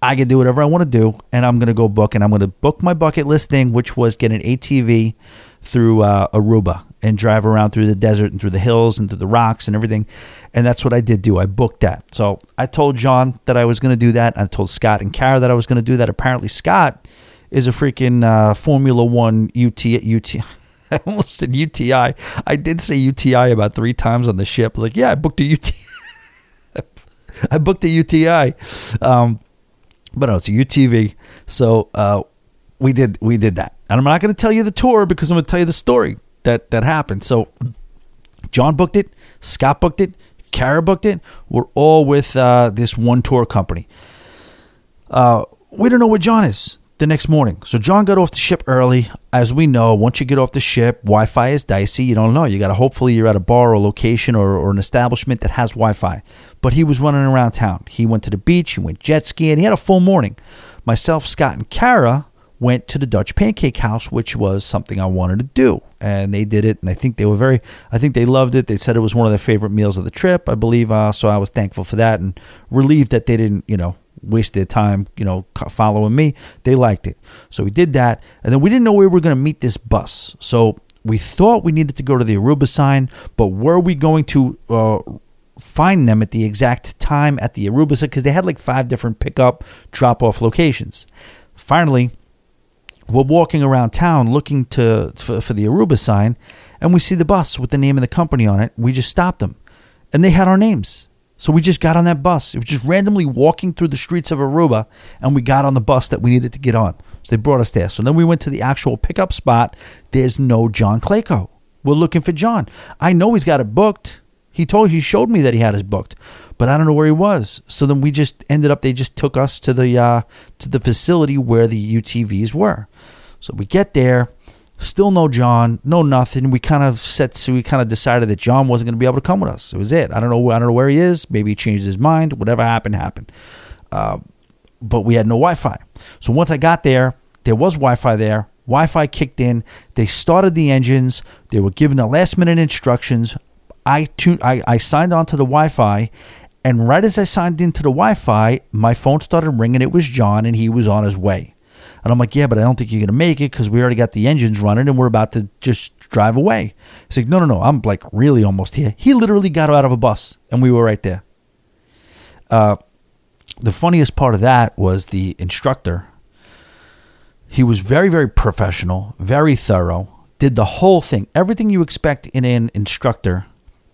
I can do whatever I want to do, and I'm going to go book, and I'm going to book my bucket list thing, which was get an A T V through uh, Aruba and drive around through the desert and through the hills and through the rocks and everything. And that's what I did do. I booked that. So I told John that I was going to do that. I told Scott and Kara that I was going to do that. Apparently Scott is a freaking uh, Formula One U T U T. I almost said U T I. I did say U T I about three times on the ship. I was like, yeah, I booked a U T I. I booked a U T I. Um, but no, it's a U T V. So uh, we did we did that. And I'm not going to tell you the tour because I'm going to tell you the story that, that happened. So John booked it. Scott booked it. Kara booked it. We're all with uh, this one tour company. Uh, we don't know where John is the next morning. So John got off the ship early. As we know, once you get off the ship, Wi-Fi is dicey. You don't know. You got to hopefully you're at a bar or a location or, or an establishment that has Wi-Fi. But he was running around town. He went to the beach. He went jet skiing. He had a full morning. Myself, Scott, and Kara went to the Dutch Pancake House, which was something I wanted to do. And they did it. And I think they were very, I think they loved it. They said it was one of their favorite meals of the trip, I believe. Uh, so I was thankful for that and relieved that they didn't, you know, waste their time, you know, following me. They liked it. So we did that. And then we didn't know where we were going to meet this bus. So we thought we needed to go to the Aruba sign, but were we going to uh, find them at the exact time at the Aruba sign? Because they had like five different pickup, drop-off locations. Finally, we're walking around town looking to for, for the Aruba sign, and we see the bus with the name of the company on it. We just stopped them, and they had our names. So we just got on that bus. It was just randomly walking through the streets of Aruba, and we got on the bus that we needed to get on. So they brought us there. So then we went to the actual pickup spot. There's no John Clayco. We're looking for John. I know he's got it booked. He told he showed me that he had it booked, but I don't know where he was. So then we just ended up. They just took us to the uh, to the facility where the U T Vs were. So we get there. Still no John, no nothing. We kind of set, so we kind of decided that John wasn't going to be able to come with us. It was it. I don't know. I don't know where he is. Maybe he changed his mind. Whatever happened, happened. Uh, but we had no Wi-Fi. So once I got there, there was Wi-Fi there. Wi-Fi kicked in. They started the engines. They were given the last-minute instructions. I tuned, I, I signed on to the Wi-Fi, and right as I signed into the Wi-Fi, my phone started ringing. It was John, and he was on his way. And I'm like, yeah, but I don't think you're going to make it because we already got the engines running and we're about to just drive away. He's like, no, no, no. I'm like really almost here. He literally got out of a bus and we were right there. Uh, the funniest part of that was the instructor. He was very, very professional, very thorough, did the whole thing, everything you expect in an instructor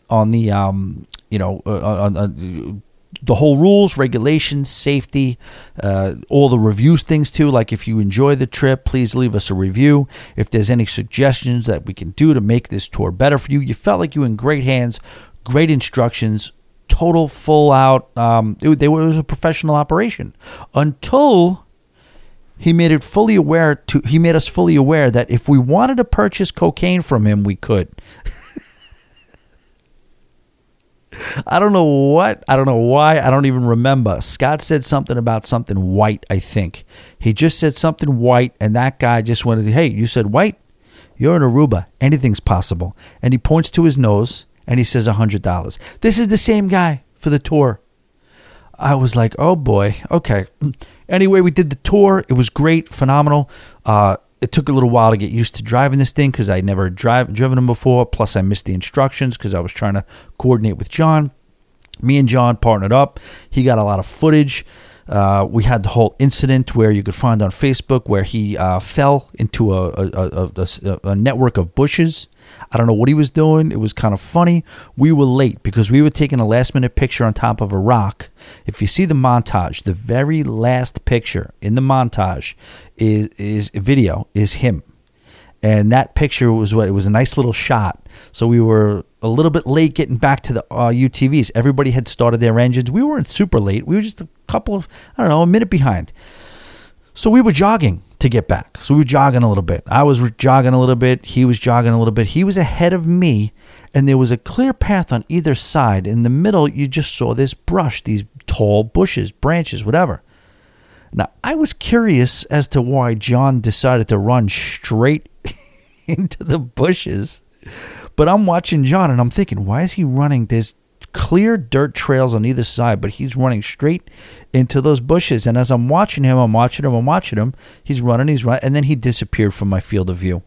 on the, um, you know, uh, on, on, the whole rules, regulations, safety, uh, all the reviews things too. Like if you enjoy the trip, please leave us a review. If there's any suggestions that we can do to make this tour better for you, you felt like you were in great hands, great instructions, total full out. Um, it, they, it was a professional operation until he made it fully aware to, he made us fully aware that if we wanted to purchase cocaine from him, we could. I don't know what, I don't know why, I don't even remember. Scott said something about something white, I think. He just said something white, and that guy just wanted to, hey, you said white? You're in Aruba. Anything's possible. And he points to his nose, and he says one hundred dollars. This is the same guy for the tour. I was like, oh, boy, okay. Anyway, we did the tour. It was great, phenomenal. Uh It took a little while to get used to driving this thing because I never drive, driven them before. Plus, I missed the instructions because I was trying to coordinate with John. Me and John partnered up. He got a lot of footage. Uh, we had the whole incident where you could find on Facebook where he uh, fell into a, a, a, a, a network of bushes. I don't know what he was doing. It was kind of funny. We were late because we were taking a last-minute picture on top of a rock. If you see the montage, the very last picture in the montage is is a video is him, and that picture was what it was a nice little shot. So we were a little bit late getting back to the uh, U T Vs. Everybody had started their engines. We weren't super late. We were just a couple of I don't know a minute behind. So we were jogging to get back. So we were jogging a little bit. I was jogging a little bit. He was jogging a little bit. He was ahead of me, and there was a clear path on either side. In the middle, you just saw this brush, these tall bushes, branches, whatever. Now, I was curious as to why John decided to run straight into the bushes, but I'm watching John, and I'm thinking, why is he running this? Clear dirt trails on either side, but he's running straight into those bushes. And as I'm watching him, I'm watching him, I'm watching him. He's running, he's running. And then he disappeared from my field of view.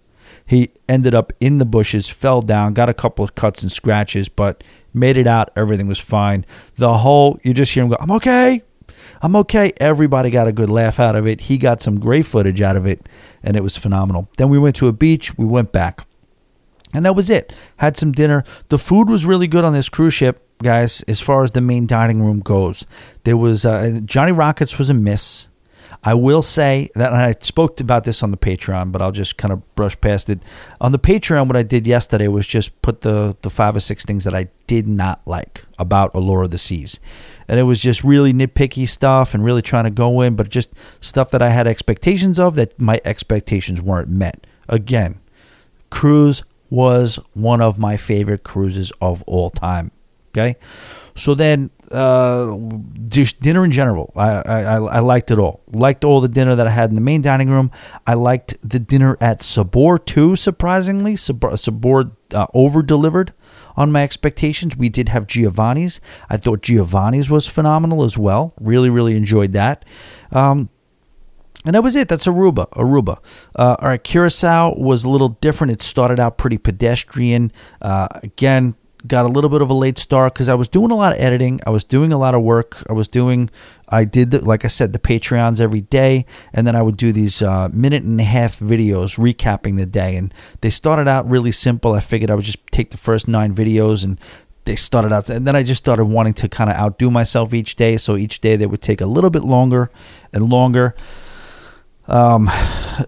He ended up in the bushes, fell down, got a couple of cuts and scratches, but made it out. Everything was fine. The whole, you just hear him go, I'm okay. I'm okay. Everybody got a good laugh out of it. He got some great footage out of it, and it was phenomenal. Then we went to a beach. We went back. And that was it. Had some dinner. The food was really good on this cruise ship, guys, as far as the main dining room goes. There was uh, Johnny Rockets was a miss. I will say that, and I spoke about this on the Patreon, but I'll just kind of brush past it. On the Patreon, what I did yesterday was just put the, the five or six things that I did not like about Allure of the Seas. And it was just really nitpicky stuff and really trying to go in, but just stuff that I had expectations of that my expectations weren't met. Again, cruise was one of my favorite cruises of all time. Okay? So then uh, just dinner in general, I, I I liked it all. Liked all the dinner that I had in the main dining room. I liked the dinner at Sabor too, surprisingly. Sabor, Sabor uh, over-delivered on my expectations. We did have Giovanni's. I thought Giovanni's was phenomenal as well. Really, really enjoyed that. Um, and that was it. That's Aruba. Aruba. Uh, all right, Curacao was a little different. It started out pretty pedestrian. Uh, again, got a little bit of a late start because I was doing a lot of editing. I was doing a lot of work. I was doing, I did, the, like I said, the Patreons every day. And then I would do these uh, minute and a half videos recapping the day. And they started out really simple. I figured I would just take the first nine videos and they started out. And then I just started wanting to kind of outdo myself each day. So each day they would take a little bit longer and longer. Um,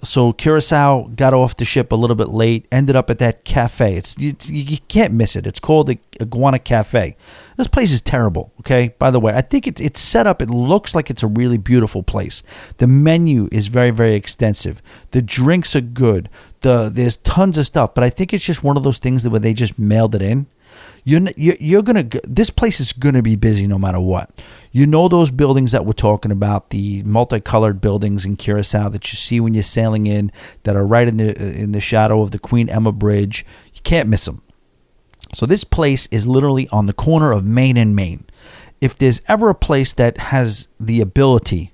so Curacao got off the ship a little bit late, ended up at that cafe. It's, it's you can't miss it. It's called the Iguana Cafe. This place is terrible. Okay. By the way, I think it's, it's set up. It looks like it's a really beautiful place. The menu is very, very extensive. The drinks are good. The, there's tons of stuff, but I think it's just one of those things that when they just mailed it in, you're, you're, you're going to, this place is going to be busy no matter what. You know those buildings that we're talking about, the multicolored buildings in Curacao that you see when you're sailing in, that are right in the in the shadow of the Queen Emma Bridge. You can't miss them. So this place is literally on the corner of Main and Main. If there's ever a place that has the ability,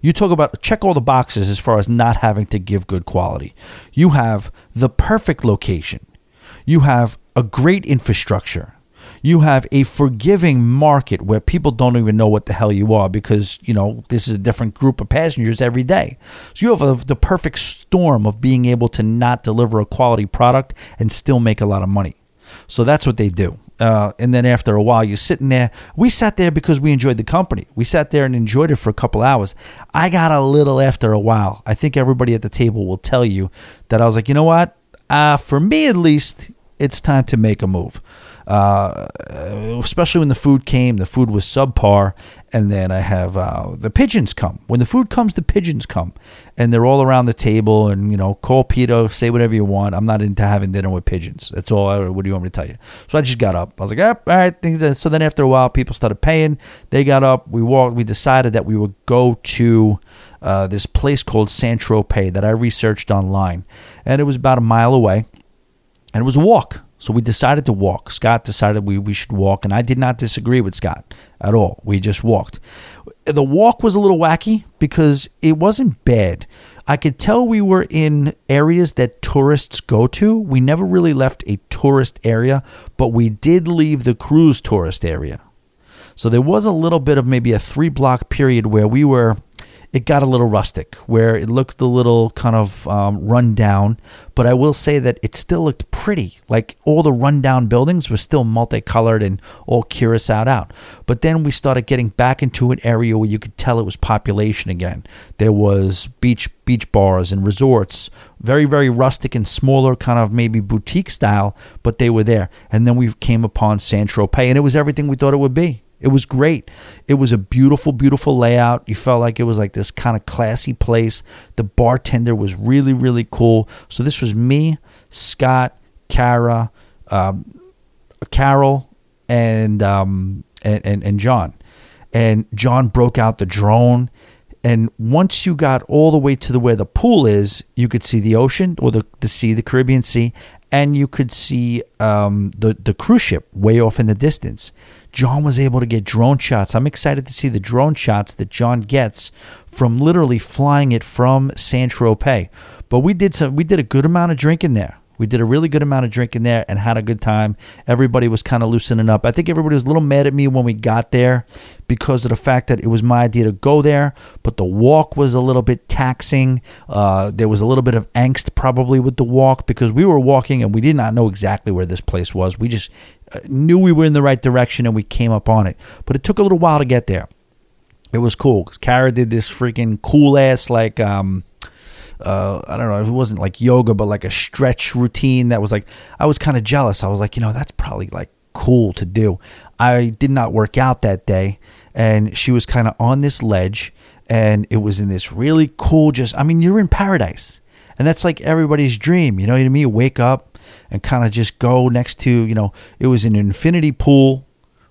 you talk about check all the boxes as far as not having to give good quality. You have the perfect location. You have a great infrastructure. You have a forgiving market where people don't even know what the hell you are because, you know, this is a different group of passengers every day. So you have a, the perfect storm of being able to not deliver a quality product and still make a lot of money. So that's what they do. Uh, and then after a while, you're sitting there. We sat there because we enjoyed the company. We sat there and enjoyed it for a couple hours. I got a little after a while. I think everybody at the table will tell you that I was like, you know what? Uh, for me, at least, it's time to make a move. Uh, especially when the food came, the food was subpar. And then I have uh, the pigeons come. When the food comes, the pigeons come. And they're all around the table and, you know, call Pito, say whatever you want. I'm not into having dinner with pigeons. That's all. I, what do you want me to tell you? So I just got up. I was like, ah, all right. So then after a while, people started paying. They got up. We walked. We decided that we would go to uh, this place called Saint-Tropez that I researched online. And it was about a mile away. And it was a walk. So we decided to walk. Scott decided we, we should walk, and I did not disagree with Scott at all. We just walked. The walk was a little wacky because it wasn't bad. I could tell we were in areas that tourists go to. We never really left a tourist area, but we did leave the cruise tourist area. So there was a little bit of maybe a three-block period where we were... It got a little rustic, where it looked a little kind of um, rundown. But I will say that it still looked pretty. Like all the rundown buildings were still multicolored and all Curacao'd out. But then we started getting back into an area where you could tell it was population again. There was beach beach bars and resorts, very very rustic and smaller, kind of maybe boutique style. But they were there, and then we came upon Saint-Tropez, and it was everything we thought it would be. It was great. It was a beautiful, beautiful layout. You felt like it was like this kind of classy place. The bartender was really, really cool. So this was me, Scott, Kara, um, Carol, and, um, and and and John. And John broke out the drone. And once you got all the way to the where the pool is, you could see the ocean or the, the sea, the Caribbean Sea, and you could see um, the the cruise ship way off in the distance. John was able to get drone shots. I'm excited to see the drone shots that John gets from literally flying it from Saint-Tropez. But we did some, we did a good amount of drinking there. We did a really good amount of drinking there and had a good time. Everybody was kind of loosening up. I think everybody was a little mad at me when we got there because of the fact that it was my idea to go there, but the walk was a little bit taxing. Uh, there was a little bit of angst probably with the walk because we were walking and we did not know exactly where this place was. We just knew we were in the right direction and we came up on it, but it took a little while to get there. It was cool because Kara did this freaking cool ass like um, uh, I don't know, it wasn't like yoga, but like a stretch routine that was like, I was kind of jealous. I was like, you know, that's probably like cool to do. I did not work out that day, and she was kind of on this ledge, and it was in this really cool, just, I mean, you're in paradise, and that's like everybody's dream. You know what I mean? You wake up and kind of just go next to, you know, it was an infinity pool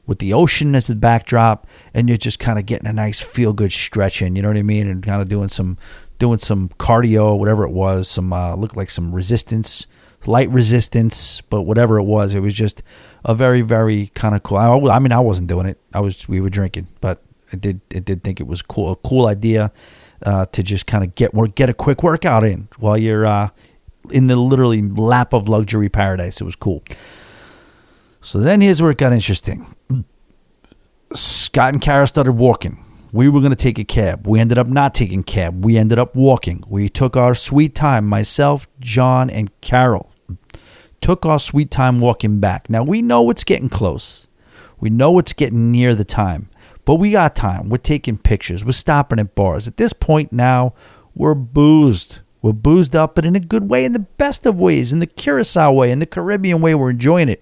with the ocean as the backdrop, and you're just kind of getting a nice feel-good stretch in, you know what I mean, and kind of doing some doing some cardio, whatever it was, some uh, looked like some resistance, light resistance, but whatever it was, it was just a very, very kind of cool. I, I mean, I wasn't doing it. I was we were drinking, but I did I did think it was cool, a cool idea uh, to just kind of get get a quick workout in while you're uh, in the literally lap of luxury paradise. It was cool. So then here's where it got interesting. Scott and Kara started walking. We were going to take a cab. We ended up not taking cab. We ended up walking. We took our sweet time. Myself, John, and Carol took our sweet time walking back. Now, we know it's getting close. We know it's getting near the time. But we got time. We're taking pictures. We're stopping at bars. At this point now, we're boozed. We're boozed up, but in a good way, in the best of ways, in the Curacao way, in the Caribbean way. We're enjoying it.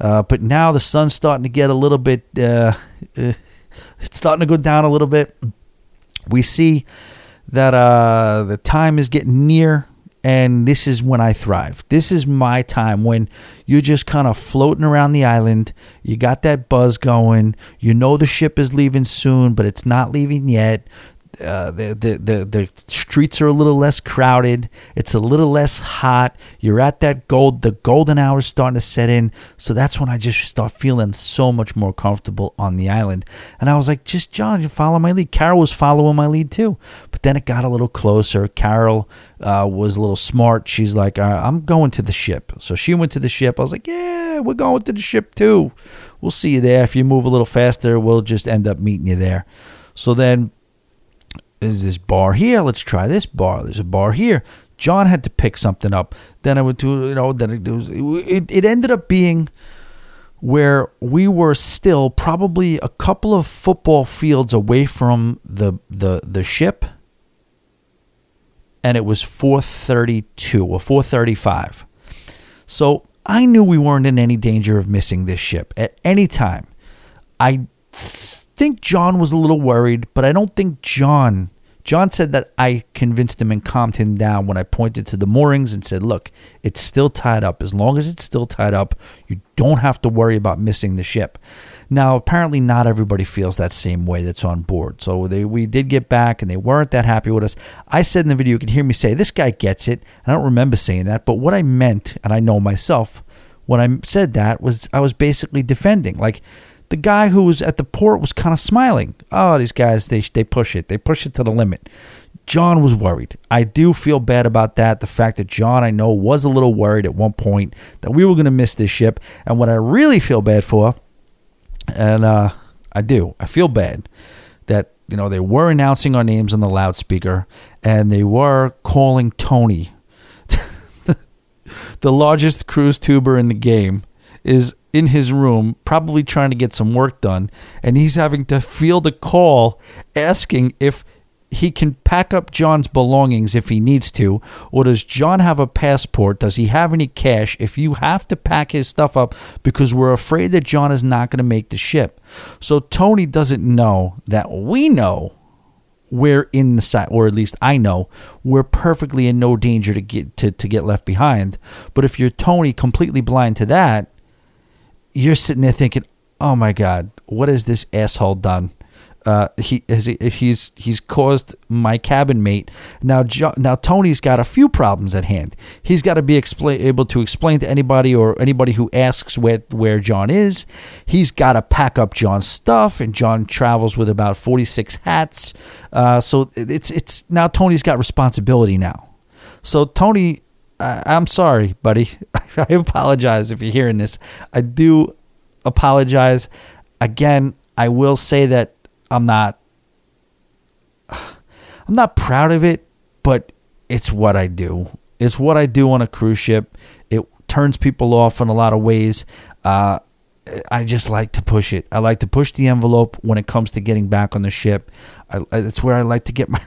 Uh, but now the sun's starting to get a little bit, uh, uh, it's starting to go down a little bit. We see that uh, the time is getting near, and this is when I thrive. This is my time when you're just kind of floating around the island. You got that buzz going. You know the ship is leaving soon, but it's not leaving yet. Uh, the, the the the streets are a little less crowded. It's a little less hot. You're at that gold. The golden hour is starting to set in. So that's when I just start feeling so much more comfortable on the island. And I was like, just John, you follow my lead. Carol was following my lead too. But then it got a little closer. Carol uh, was a little smart. She's like, all right, I'm going to the ship. So she went to the ship. I was like, yeah, we're going to the ship too. We'll see you there. If you move a little faster, we'll just end up meeting you there. So then. Is this bar here? Let's try this bar. There's a bar here. John had to pick something up. Then I would do, you know, then it, was, it, it ended up being where we were still probably a couple of football fields away from the the, the ship. And it was four thirty-two or four thirty-five. So I knew we weren't in any danger of missing this ship at any time. I... I think John was a little worried, but I don't think John John said that I convinced him and calmed him down when I pointed to the moorings and said, look, it's still tied up. As long as it's still tied up, you don't have to worry about missing the ship. Now, apparently not everybody feels that same way that's on board. So they, we did get back, and they weren't that happy with us. I said in the video, you could hear me say, this guy gets it. I don't remember saying that, but what I meant, and I know myself, when I said that was I was basically defending. Like, the guy who was at the port was kind of smiling. Oh, these guys, they they push it. They push it to the limit. John was worried. I do feel bad about that. The fact that John, I know, was a little worried at one point that we were going to miss this ship. And what I really feel bad for, and uh, I do, I feel bad that, you know, they were announcing our names on the loudspeaker, and they were calling Tony, the largest cruise tuber in the game, is in his room, probably trying to get some work done, and he's having to field a call asking if he can pack up John's belongings if he needs to, or does John have a passport? Does he have any cash? If you have to pack his stuff up because we're afraid that John is not going to make the ship. So Tony doesn't know that we know we're in the side, or at least I know we're perfectly in no danger to get to, to get left behind. But if you're Tony, completely blind to that, you're sitting there thinking, "Oh my God, what has this asshole done? Uh, he has he, he's he's caused my cabin mate now. Jo- now Tony's got a few problems at hand. He's got to be explain able to explain to anybody or anybody who asks where where John is. He's got to pack up John's stuff, and John travels with about forty-six hats. Uh, so it's it's now Tony's got responsibility now. So Tony I, I'm sorry, buddy. I apologize if you're hearing this. I do apologize. Again, I will say that I'm not, I'm not proud of it, but it's what I do. It's what I do on a cruise ship. It turns people off in a lot of ways. Uh, I just like to push it. I like to push the envelope when it comes to getting back on the ship. I, it's where I like to get my...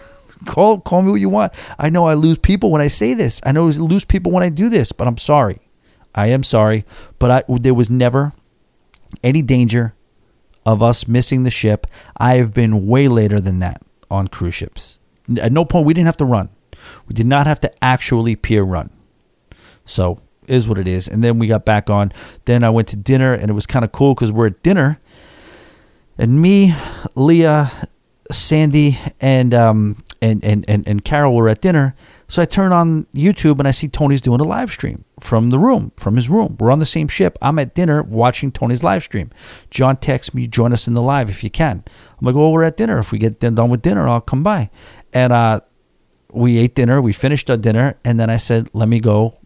Call call me what you want. I know I lose people when I say this. I know I lose people when I do this, but I'm sorry. I am sorry. But I, there was never any danger of us missing the ship. I have been way later than that on cruise ships. At no point, we didn't have to run. We did not have to actually pier run. So it is what it is. And then we got back on. Then I went to dinner, and it was kind of cool because we're at dinner. And me, Leah, Sandy, and... um. And, and, and, and Carol were at dinner. So I turn on YouTube and I see Tony's doing a live stream from the room, from his room. We're on the same ship. I'm at dinner watching Tony's live stream. John texts me, join us in the live if you can. I'm like, well, we're at dinner. If we get done with dinner, I'll come by. And uh, we ate dinner. We finished our dinner. And then I said, let me go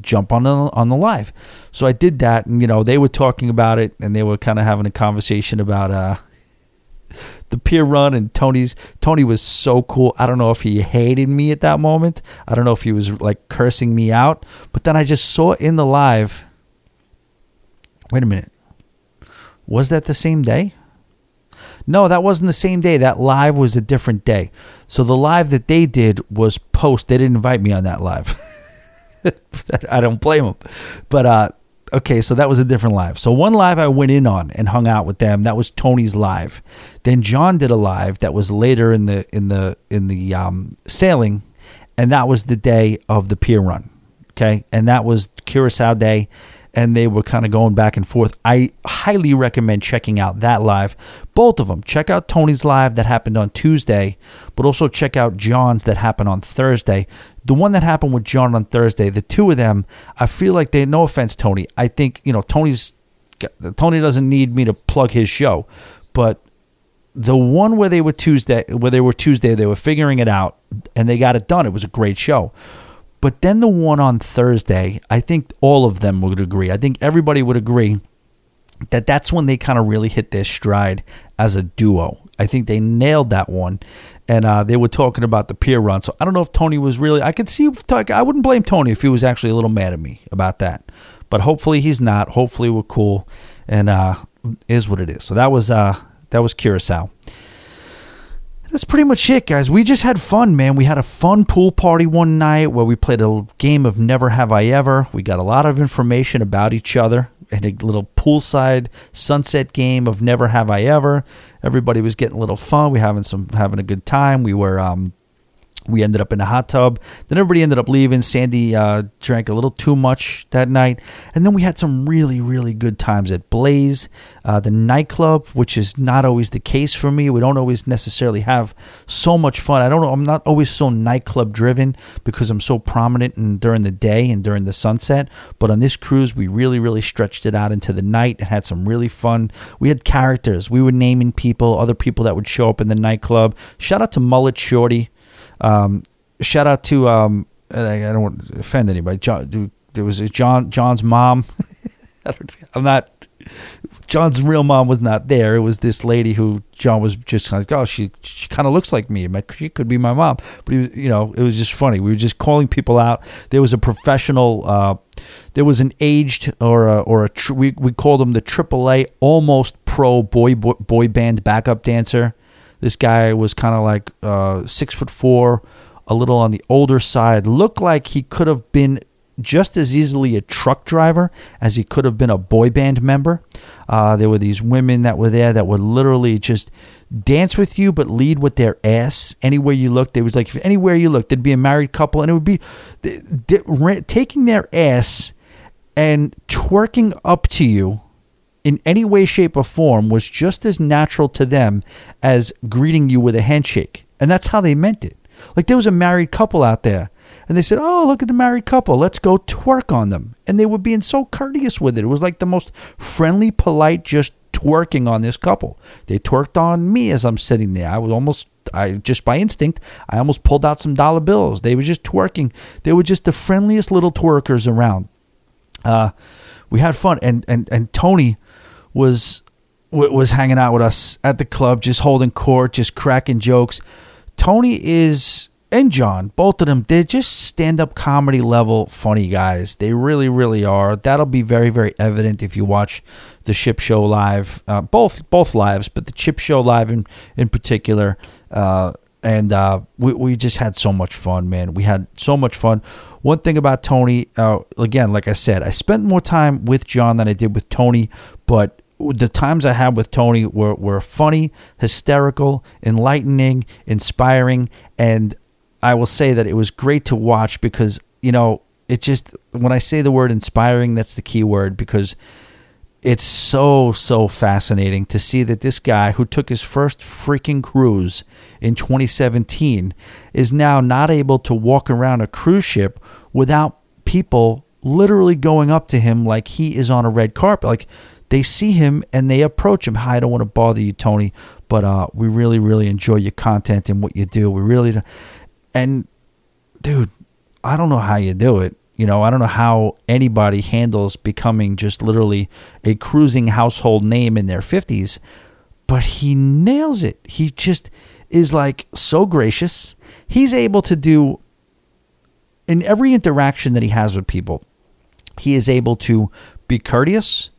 jump on the, on the live. So I did that. And, you know, they were talking about it and they were kind of having a conversation about... Uh, the pier run and Tony's Tony was so cool. I don't know if he hated me at that moment. I don't know if he was like cursing me out, but then I just saw in the live. Wait a minute. Was that the same day? No, that wasn't the same day. That live was a different day. So the live that they did was post. They didn't invite me on that live. I don't blame them. But, uh, okay, so that was a different live. So one live I went in on and hung out with them. That was Tony's live. Then John did a live that was later in the in the in the um, sailing, and that was the day of the pier run. Okay, and that was Curacao Day, and they were kind of going back and forth. I highly recommend checking out that live. Both of them. Check out Tony's live that happened on Tuesday, but also check out John's that happened on Thursday. The one that happened with John on Thursday, the two of them, I feel like they, no offense, Tony. I think, you know, Tony's, Tony doesn't need me to plug his show, but the one where they were Tuesday, where they were Tuesday, they were figuring it out and they got it done. It was a great show. But then the one on Thursday, I think all of them would agree. I think everybody would agree that that's when they kind of really hit their stride as a duo. I think they nailed that one. And uh, they were talking about the pier run. So I don't know if Tony was really... I could see... I wouldn't blame Tony if he was actually a little mad at me about that. But hopefully he's not. Hopefully we're cool. And uh, is what it is. So that was uh, that was Curacao. That's pretty much it, guys. We just had fun, man. We had a fun pool party one night where we played a game of Never Have I Ever. We got a lot of information about each other and a little poolside sunset game of Never Have I Ever. Everybody was getting a little fun. We were having some having a good time. We were um, we ended up in a hot tub. Then everybody ended up leaving. Sandy uh, drank a little too much that night. And then we had some really, really good times at Blaze, uh, the nightclub, which is not always the case for me. We don't always necessarily have so much fun. I don't know. I'm not always so nightclub driven because I'm so prominent and during the day and during the sunset. But on this cruise, we really, really stretched it out into the night and had some really fun. We had characters. We were naming people, other people that would show up in the nightclub. Shout out to Mullet Shorty. Um, shout out to, um, I, I don't want to offend anybody. John, dude, there was a John, John's mom. I don't, I'm not, John's real mom was not there. It was this lady who John was just like, oh, she, she kind of looks like me. She could be my mom. But, he was, you know, it was just funny. We were just calling people out. There was a professional, uh, there was an aged or a, or a, tr- we, we called him the triple A almost pro boy, boy, boy band backup dancer. This guy was kind of like uh, six foot four, a little on the older side. Looked like he could have been just as easily a truck driver as he could have been a boy band member. Uh, there were these women that were there that would literally just dance with you but lead with their ass. Anywhere you looked, there was like if anywhere you looked, there'd be a married couple. And it would be th- th- re- taking their ass and twerking up to you in any way, shape, or form was just as natural to them as greeting you with a handshake. And that's how they meant it. Like there was a married couple out there and they said, oh, look at the married couple. Let's go twerk on them. And they were being so courteous with it. It was like the most friendly, polite, just twerking on this couple. They twerked on me as I'm sitting there. I was almost I just by instinct, I almost pulled out some dollar bills. They were just twerking. They were just the friendliest little twerkers around. Uh, we had fun, and and and Tony was was hanging out with us at the club, just holding court, just cracking jokes. Tony is, and John, both of them, they're just stand-up comedy level funny guys. They really, really are. That'll be very, very evident if you watch the Chip Show live, uh, both both lives, but the Chip Show live in in particular. Uh, and uh, we we just had so much fun, man. We had so much fun. One thing about Tony, uh, again, like I said, I spent more time with John than I did with Tony, but the times I had with Tony were, were funny, hysterical, enlightening, inspiring, and I will say that it was great to watch because, you know, it just, when I say the word inspiring, that's the key word, because it's so, so fascinating to see that this guy who took his first freaking cruise in twenty seventeen is now not able to walk around a cruise ship without people literally going up to him like he is on a red carpet. Like, they see him and they approach him. Hi, I don't want to bother you, Tony, but uh, we really, really enjoy your content and what you do. We really do. And, dude, I don't know how you do it. You know, I don't know how anybody handles becoming just literally a cruising household name in their fifties, but he nails it. He just is, like, so gracious. He's able to do, in every interaction that he has with people, he is able to be courteous,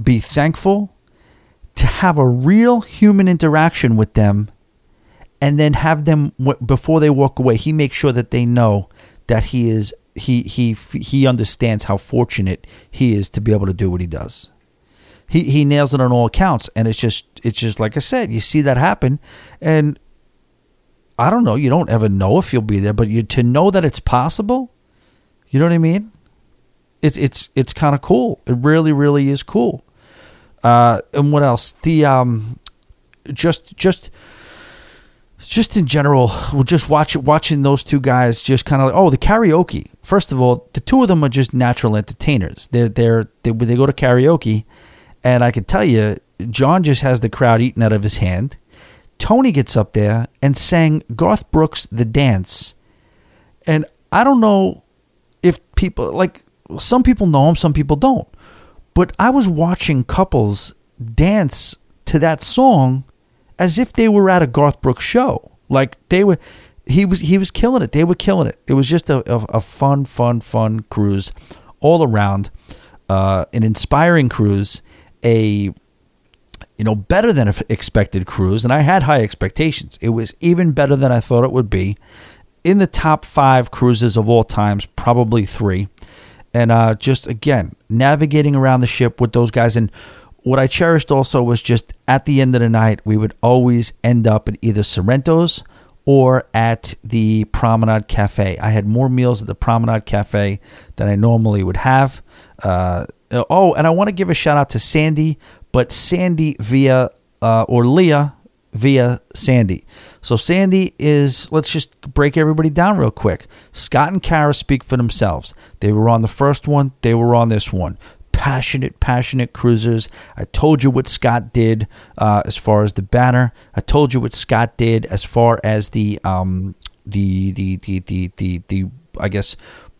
be thankful, to have a real human interaction with them, and then have them, before they walk away, he makes sure that they know that he is he he he understands how fortunate he is to be able to do what he does. He he nails it on all accounts, and it's just it's just like I said, you see that happen, and I don't know, you don't ever know if you'll be there, but you to know that it's possible, you know what I mean? It's it's it's kind of cool. It really, really is cool. Uh, and what else? The um, just just just in general, we'll just watch watching those two guys just kind of like, oh, the karaoke. First of all, the two of them are just natural entertainers. They're they're they they go to karaoke, and I can tell you, John just has the crowd eating out of his hand. Tony gets up there and sang Garth Brooks' "The Dance," and I don't know if people like. Some people know him, some people don't. But I was watching couples dance to that song as if they were at a Garth Brooks show. Like they were, he was he was killing it. They were killing it. It was just a, a, a fun, fun, fun cruise all around. Uh, an inspiring cruise, a you know better than expected cruise, and I had high expectations. It was even better than I thought it would be. In the top five cruises of all times, probably three. And uh, just, again, navigating around the ship with those guys. And what I cherished also was just at the end of the night, we would always end up at either Sorrento's or at the Promenade Cafe. I had more meals at the Promenade Cafe than I normally would have. Uh, oh, and I want to give a shout out to Sandy, but Sandy via, uh, or Leah via Sandy. So Sandy is, let's just break everybody down real quick. Scott and Kara speak for themselves. They were on the first one. They were on this one. Passionate, passionate cruisers. I told you what Scott did uh, as far as the banner. I told you what Scott did as far as the, um, the, the, the, the, the, the, I guess,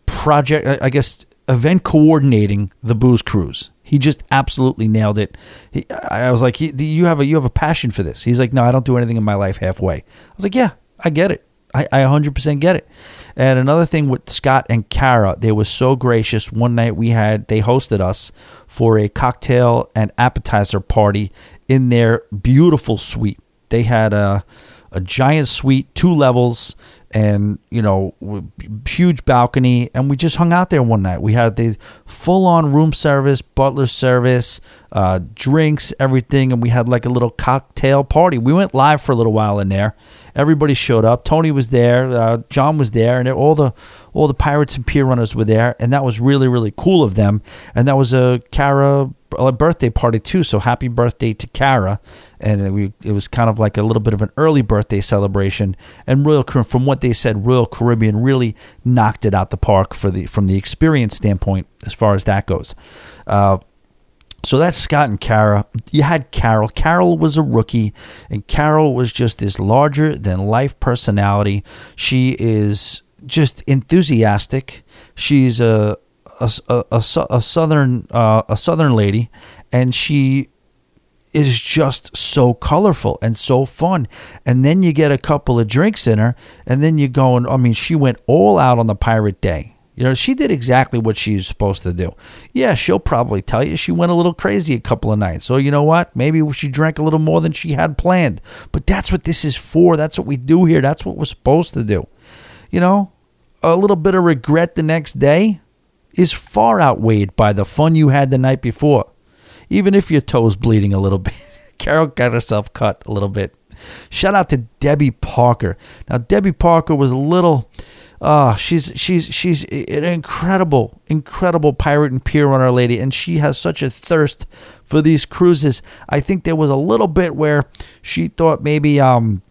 project, I guess, event coordinating the booze cruise. He just absolutely nailed it. He, I was like, you have a you have a passion for this. He's like, no, I don't do anything in my life halfway. I was like, yeah, I get it. I, I one hundred percent get it. And another thing with Scott and Kara, they were so gracious. One night we had, they hosted us for a cocktail and appetizer party in their beautiful suite. They had a, a giant suite, two levels, and, you know, huge balcony. And we just hung out there one night. We had the full-on room service, butler service, uh, drinks, everything. And we had like a little cocktail party. We went live for a little while in there. Everybody showed up. Tony was there. Uh, John was there. And all the all the Pirates and Pier Runners were there. And that was really, really cool of them. And that was a Kara birthday party too. So happy birthday to Kara. And we, it was kind of like a little bit of an early birthday celebration. And Royal, from what they said, Royal Caribbean really knocked it out the park for the from the experience standpoint as far as that goes. Uh, So that's Scott and Kara. You had Carol. Carol was a rookie, and Carol was just this larger-than-life personality. She is just enthusiastic. She's a a, a, a, a southern uh, a southern lady, and she is just so colorful and so fun. And then you get a couple of drinks in her, and then you go and I mean, she went all out on the pirate day. You know, she did exactly what she's supposed to do. Yeah, she'll probably tell you she went a little crazy a couple of nights. So you know what? Maybe she drank a little more than she had planned. But that's what this is for. That's what we do here. That's what we're supposed to do. You know, a little bit of regret the next day is far outweighed by the fun you had the night before. Even if your toe's bleeding a little bit. Carol got herself cut a little bit. Shout out to Debbie Parker. Now, Debbie Parker was a little... Oh, she's she's she's an incredible, incredible pirate and pier runner lady, and she has such a thirst for these cruises. I think there was a little bit where she thought maybe um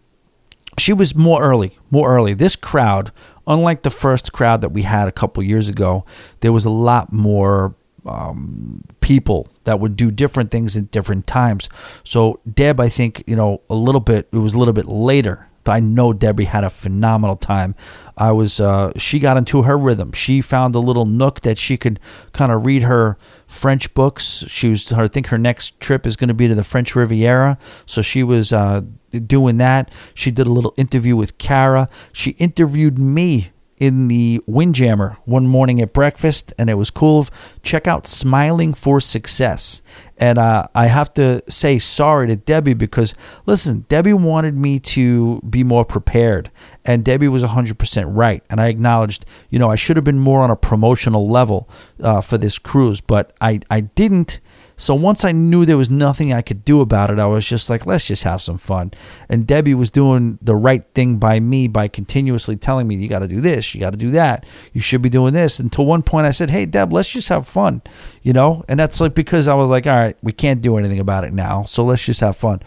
she was more early, more early. This crowd, unlike the first crowd that we had a couple years ago, there was a lot more um people that would do different things at different times. So Deb, I think, you know, a little bit, it was a little bit later. I know Debbie had a phenomenal time. I was, uh, she got into her rhythm. She found a little nook that she could kind of read her French books. She was, I think her next trip is going to be to the French Riviera. So she was uh, doing that. She did a little interview with Kara. She interviewed me in the Windjammer one morning at breakfast, and it was cool. Check out Smiling for Success. And uh, I have to say sorry to Debbie because, listen, Debbie wanted me to be more prepared. And Debbie was one hundred percent right. And I acknowledged, you know, I should have been more on a promotional level uh, for this cruise. But I, I didn't. So once I knew there was nothing I could do about it, I was just like, let's just have some fun. And Debbie was doing the right thing by me by continuously telling me, you got to do this, you got to do that, you should be doing this. Until one point I said, hey, Deb, let's just have fun, you know? And that's like because I was like, all right, we can't do anything about it now, so let's just have fun.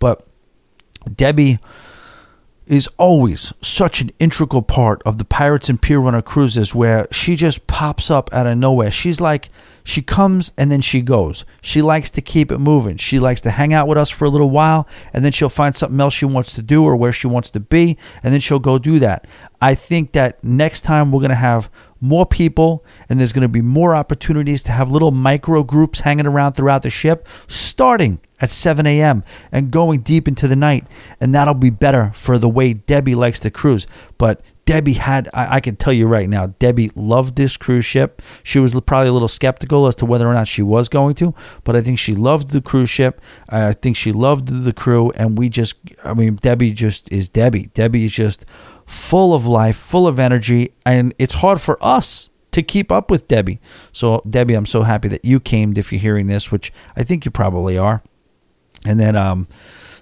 But Debbie is always such an integral part of the Pirates and Pier Runner cruises where she just pops up out of nowhere. She's like, she comes and then she goes. She likes to keep it moving. She likes to hang out with us for a little while, and then she'll find something else she wants to do or where she wants to be, and then she'll go do that. I think that next time we're going to have more people, and there's going to be more opportunities to have little micro groups hanging around throughout the ship, starting at seven a.m. and going deep into the night. And that'll be better for the way Debbie likes to cruise. But Debbie had, I, I can tell you right now, Debbie loved this cruise ship. She was probably a little skeptical as to whether or not she was going to, but I think she loved the cruise ship. I think she loved the crew. And we just, I mean, Debbie just is Debbie. Debbie is just full of life, full of energy. And it's hard for us to keep up with Debbie. So Debbie, I'm so happy that you came, if you're hearing this, which I think you probably are. And then um,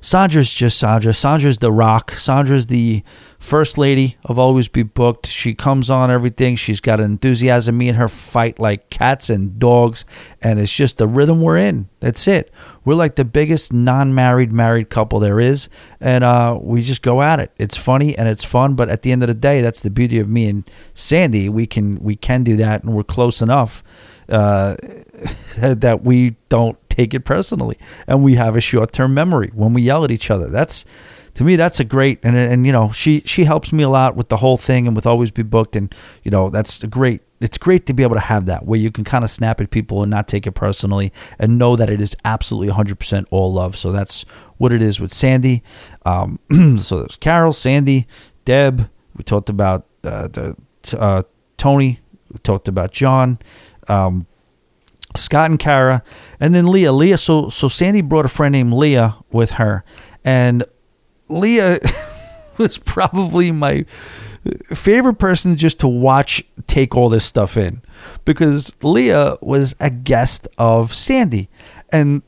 Sandra's just Sandra. Sandra's the rock. Sandra's the first lady of Always Be Booked. She comes on everything. She's got enthusiasm. Me and her fight like cats and dogs. And it's just the rhythm we're in. That's it. We're like the biggest non-married married couple there is. And uh, we just go at it. It's funny and it's fun. But at the end of the day, that's the beauty of me and Sandy. We can, we can do that. And we're close enough uh, that we don't take it personally, and we have a short-term memory when we yell at each other. That's, to me, that's a great, and and you know, she she helps me a lot with the whole thing and with Always Be Booked, and you know, that's a great, it's great to be able to have that where you can kind of snap at people and not take it personally and know that it is absolutely one hundred percent all love. So that's what it is with Sandy. Um, so there's Carol, Sandy, Deb. We talked about uh, the, uh, Tony. We talked about John. Um, Scott and Kara, and then Leah. Leah, so so Sandy brought a friend named Leah with her, and Leah was probably my favorite person just to watch take all this stuff in, because Leah was a guest of Sandy, and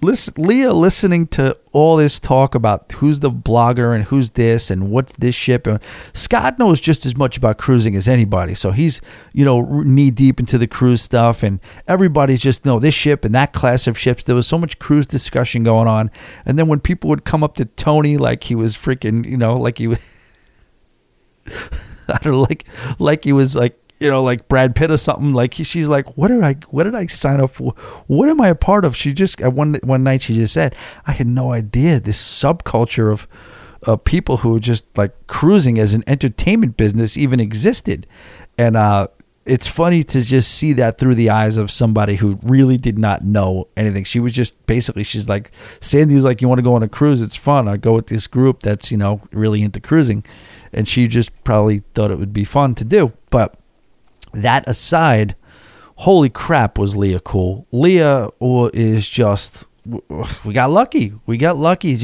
listen, Leah listening to all this talk about who's the blogger and who's this and what's this ship. Scott knows just as much about cruising as anybody. So he's, you know, knee deep into the cruise stuff, and everybody's just, no, this ship and that class of ships. There was so much cruise discussion going on. And then when people would come up to Tony, like he was freaking, you know, like he was, I don't know, like, like he was like, you know, like Brad Pitt or something. Like he, she's like, what did I, what did I sign up for? What am I a part of? She just, one one night she just said, I had no idea this subculture of, of people who are just like cruising as an entertainment business even existed. And uh, it's funny to just see that through the eyes of somebody who really did not know anything. She was just basically, she's like, Sandy's like, you want to go on a cruise? It's fun. I go with this group that's, you know, really into cruising. And she just probably thought it would be fun to do. But that aside, holy crap, was Leah cool. Leah is just, we got lucky. We got lucky.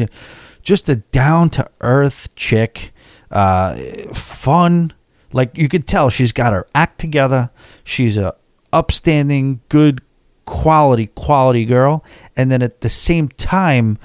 Just a down-to-earth chick, uh, fun. Like, you could tell she's got her act together. She's a upstanding, good, quality, quality girl. And then at the same time,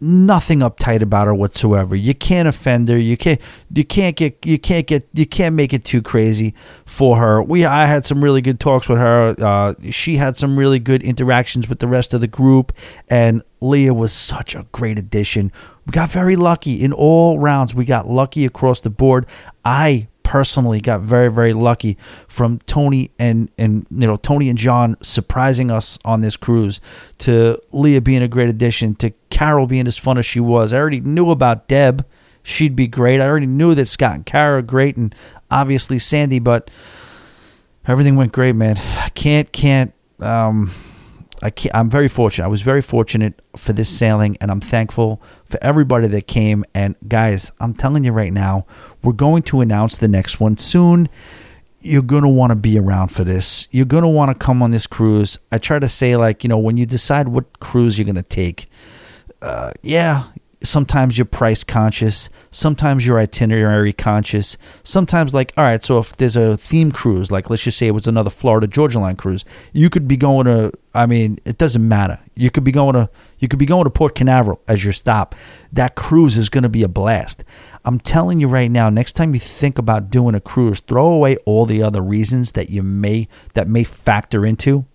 nothing uptight about her whatsoever. You can't offend her. You can't. You can't get. You can't get. You can't make it too crazy for her. We. I had some really good talks with her. Uh, she had some really good interactions with the rest of the group. And Leah was such a great addition. We got very lucky in all rounds. We got lucky across the board. I. Personally got very, very lucky from Tony and, and you know, Tony and John surprising us on this cruise, to Leah being a great addition, to Carol being as fun as she was. I already knew about Deb. She'd be great. I already knew that Scott and Kara are great, and obviously Sandy, but everything went great, man. I can't, can't, um, I can't, I'm very fortunate. I was very fortunate for this sailing, and I'm thankful for everybody that came. And guys, I'm telling you right now, we're going to announce the next one soon. You're going to want to be around for this. You're going to want to come on this cruise. I try to say, like, you know, when you decide what cruise you're going to take, uh, yeah, sometimes you're price conscious. Sometimes you're itinerary conscious. Sometimes, like, all right, so if there's a theme cruise, like let's just say it was another Florida Georgia Line cruise, you could be going to, I mean, it doesn't matter. You could be going to, you could be going to Port Canaveral as your stop. That cruise is going to be a blast. I'm telling you right now, next time you think about doing a cruise, throw away all the other reasons that you may, that may factor into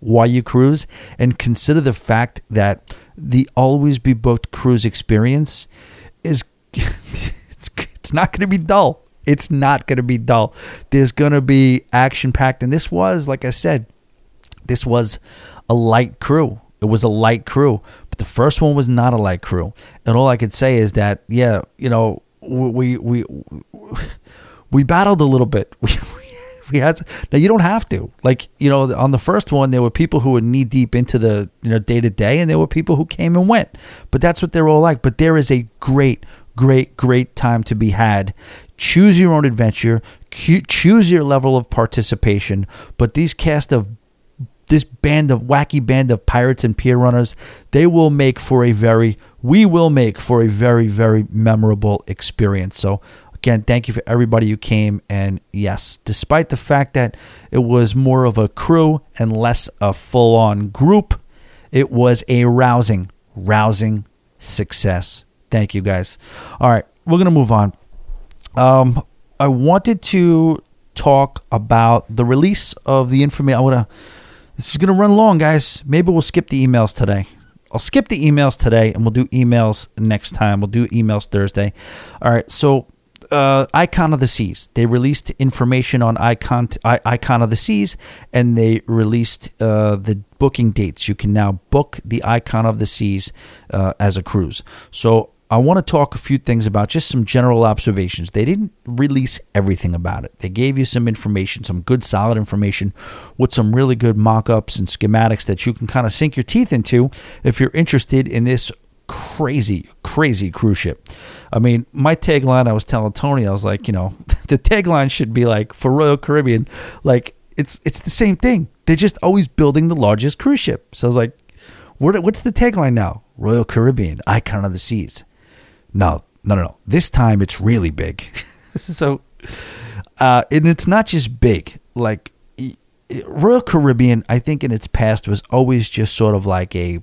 why you cruise, and consider the fact that the Always Be Booked cruise experience is it's, it's not going to be dull. It's not going to be dull. There's going to be action-packed. And this was, like I said, this was a light crew. It was a light crew. But the first one was not a light crew. And all I could say is that, yeah, you know, we we we battled a little bit. We, we had to, now you don't have to, like, you know, on the first one there were people who were knee deep into the, you know, day to day, and there were people who came and went, but that's what they're all like. But there is a great, great, great time to be had. Choose your own adventure, choose your level of participation. But these cast of this band of wacky band of pirates and pier runners, they will make for a very, we will make for a very, very memorable experience. So again, thank you for everybody who came. And yes, despite the fact that it was more of a crew and less a full-on group, it was a rousing, rousing success. Thank you guys. All right, we're going to move on. Um, I wanted to talk about the release of the information. I want to, this is going to run long, guys. Maybe we'll skip the emails today. I'll skip the emails today, and we'll do emails next time. We'll do emails Thursday. All right, so uh, Icon of the Seas. They released information on Icon I, Icon of the Seas, and they released uh, the booking dates. You can now book the Icon of the Seas uh, as a cruise. So I want to talk a few things about just some general observations. They didn't release everything about it. They gave you some information, some good solid information with some really good mock-ups and schematics that you can kind of sink your teeth into if you're interested in this crazy, crazy cruise ship. I mean, my tagline, I was telling Tony, I was like, you know, the tagline should be like for Royal Caribbean, like it's it's the same thing. They're just always building the largest cruise ship. So I was like, what, what's the tagline now? Royal Caribbean, Icon of the Seas. No, no, no, no. This time it's really big. so, uh, and it's not just big. Like, Royal Caribbean, I think in its past was always just sort of like a,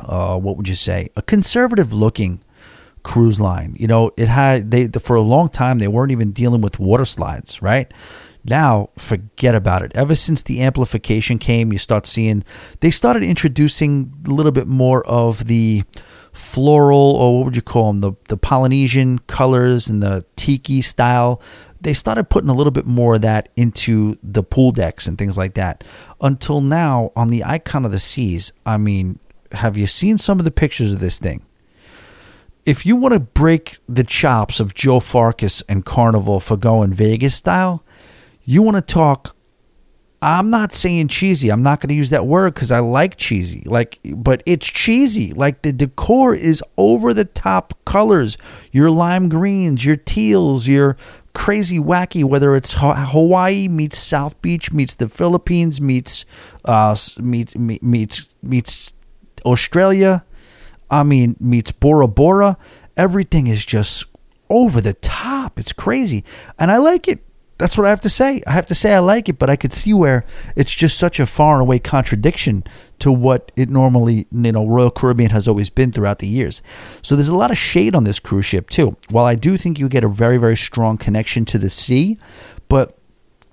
uh, what would you say, a conservative looking cruise line. You know, it had, they for a long time, they weren't even dealing with water slides, right? Now, forget about it. Ever since the amplification came, you start seeing, they started introducing a little bit more of the floral, or what would you call them, the, the Polynesian colors and the tiki style, they started putting a little bit more of that into the pool decks and things like that. Until now, on the Icon of the Seas, I mean, have you seen some of the pictures of this thing? If you want to break the chops of Joe Farkas and Carnival for going Vegas style, you want to talk, I'm not saying cheesy. I'm not going to use that word because I like cheesy. Like, but it's cheesy. Like, the decor is over-the-top colors. Your lime greens, your teals, your crazy wacky, whether it's Hawaii meets South Beach meets the Philippines meets uh, meets meets meets Australia. I mean, meets Bora Bora. Everything is just over the top. It's crazy. And I like it. That's what I have to say. I have to say I like it, but I could see where it's just such a far and away contradiction to what it normally, you know, Royal Caribbean has always been throughout the years. So there's a lot of shade on this cruise ship, too. While I do think you get a very, very strong connection to the sea, but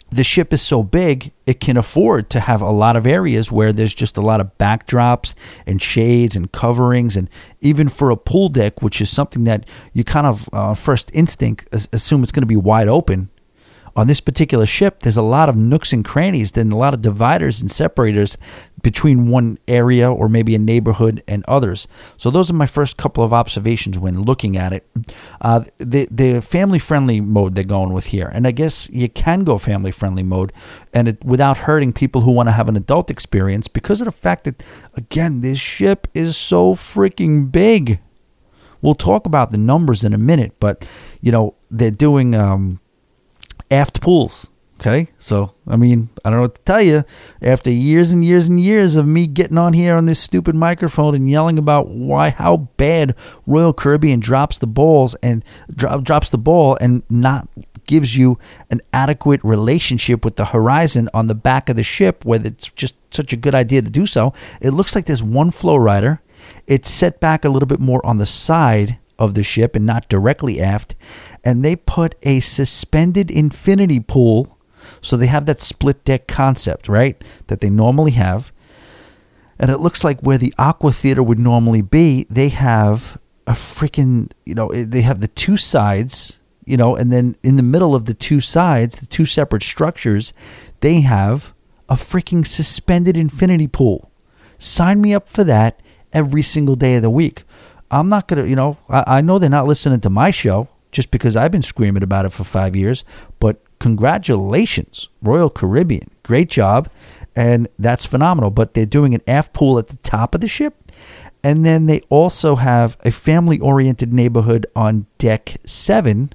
the ship is so big, it can afford to have a lot of areas where there's just a lot of backdrops and shades and coverings. And even for a pool deck, which is something that you kind of, uh, first instinct, assume it's going to be wide open, on this particular ship, there's a lot of nooks and crannies, then a lot of dividers and separators between one area or maybe a neighborhood and others. So those are my first couple of observations when looking at it. Uh, the, the family-friendly mode they're going with here, and I guess you can go family-friendly mode and it, without hurting people who want to have an adult experience because of the fact that, again, this ship is so freaking big. We'll talk about the numbers in a minute, but, you know, they're doing... Um, aft pools, okay? So, I mean, I don't know what to tell you. After years and years and years of me getting on here on this stupid microphone and yelling about why, how bad Royal Caribbean drops the balls and dro- drops the ball and not gives you an adequate relationship with the horizon on the back of the ship, where it's just such a good idea to do so. It looks like there's one flow rider. It's set back a little bit more on the side of the ship and not directly aft, and they put a suspended infinity pool, so they have that split deck concept, right, that they normally have. And it looks like where the Aqua Theater would normally be, they have a freaking, you know, they have the two sides, you know, and then in the middle of the two sides, the two separate structures, they have a freaking suspended infinity pool. Sign me up for that every single day of the week. I'm not going to, you know, I, I know they're not listening to my show just because I've been screaming about it for five years, but congratulations, Royal Caribbean. Great job, and that's phenomenal. But they're doing an aft pool at the top of the ship, and then they also have a family-oriented neighborhood on deck seven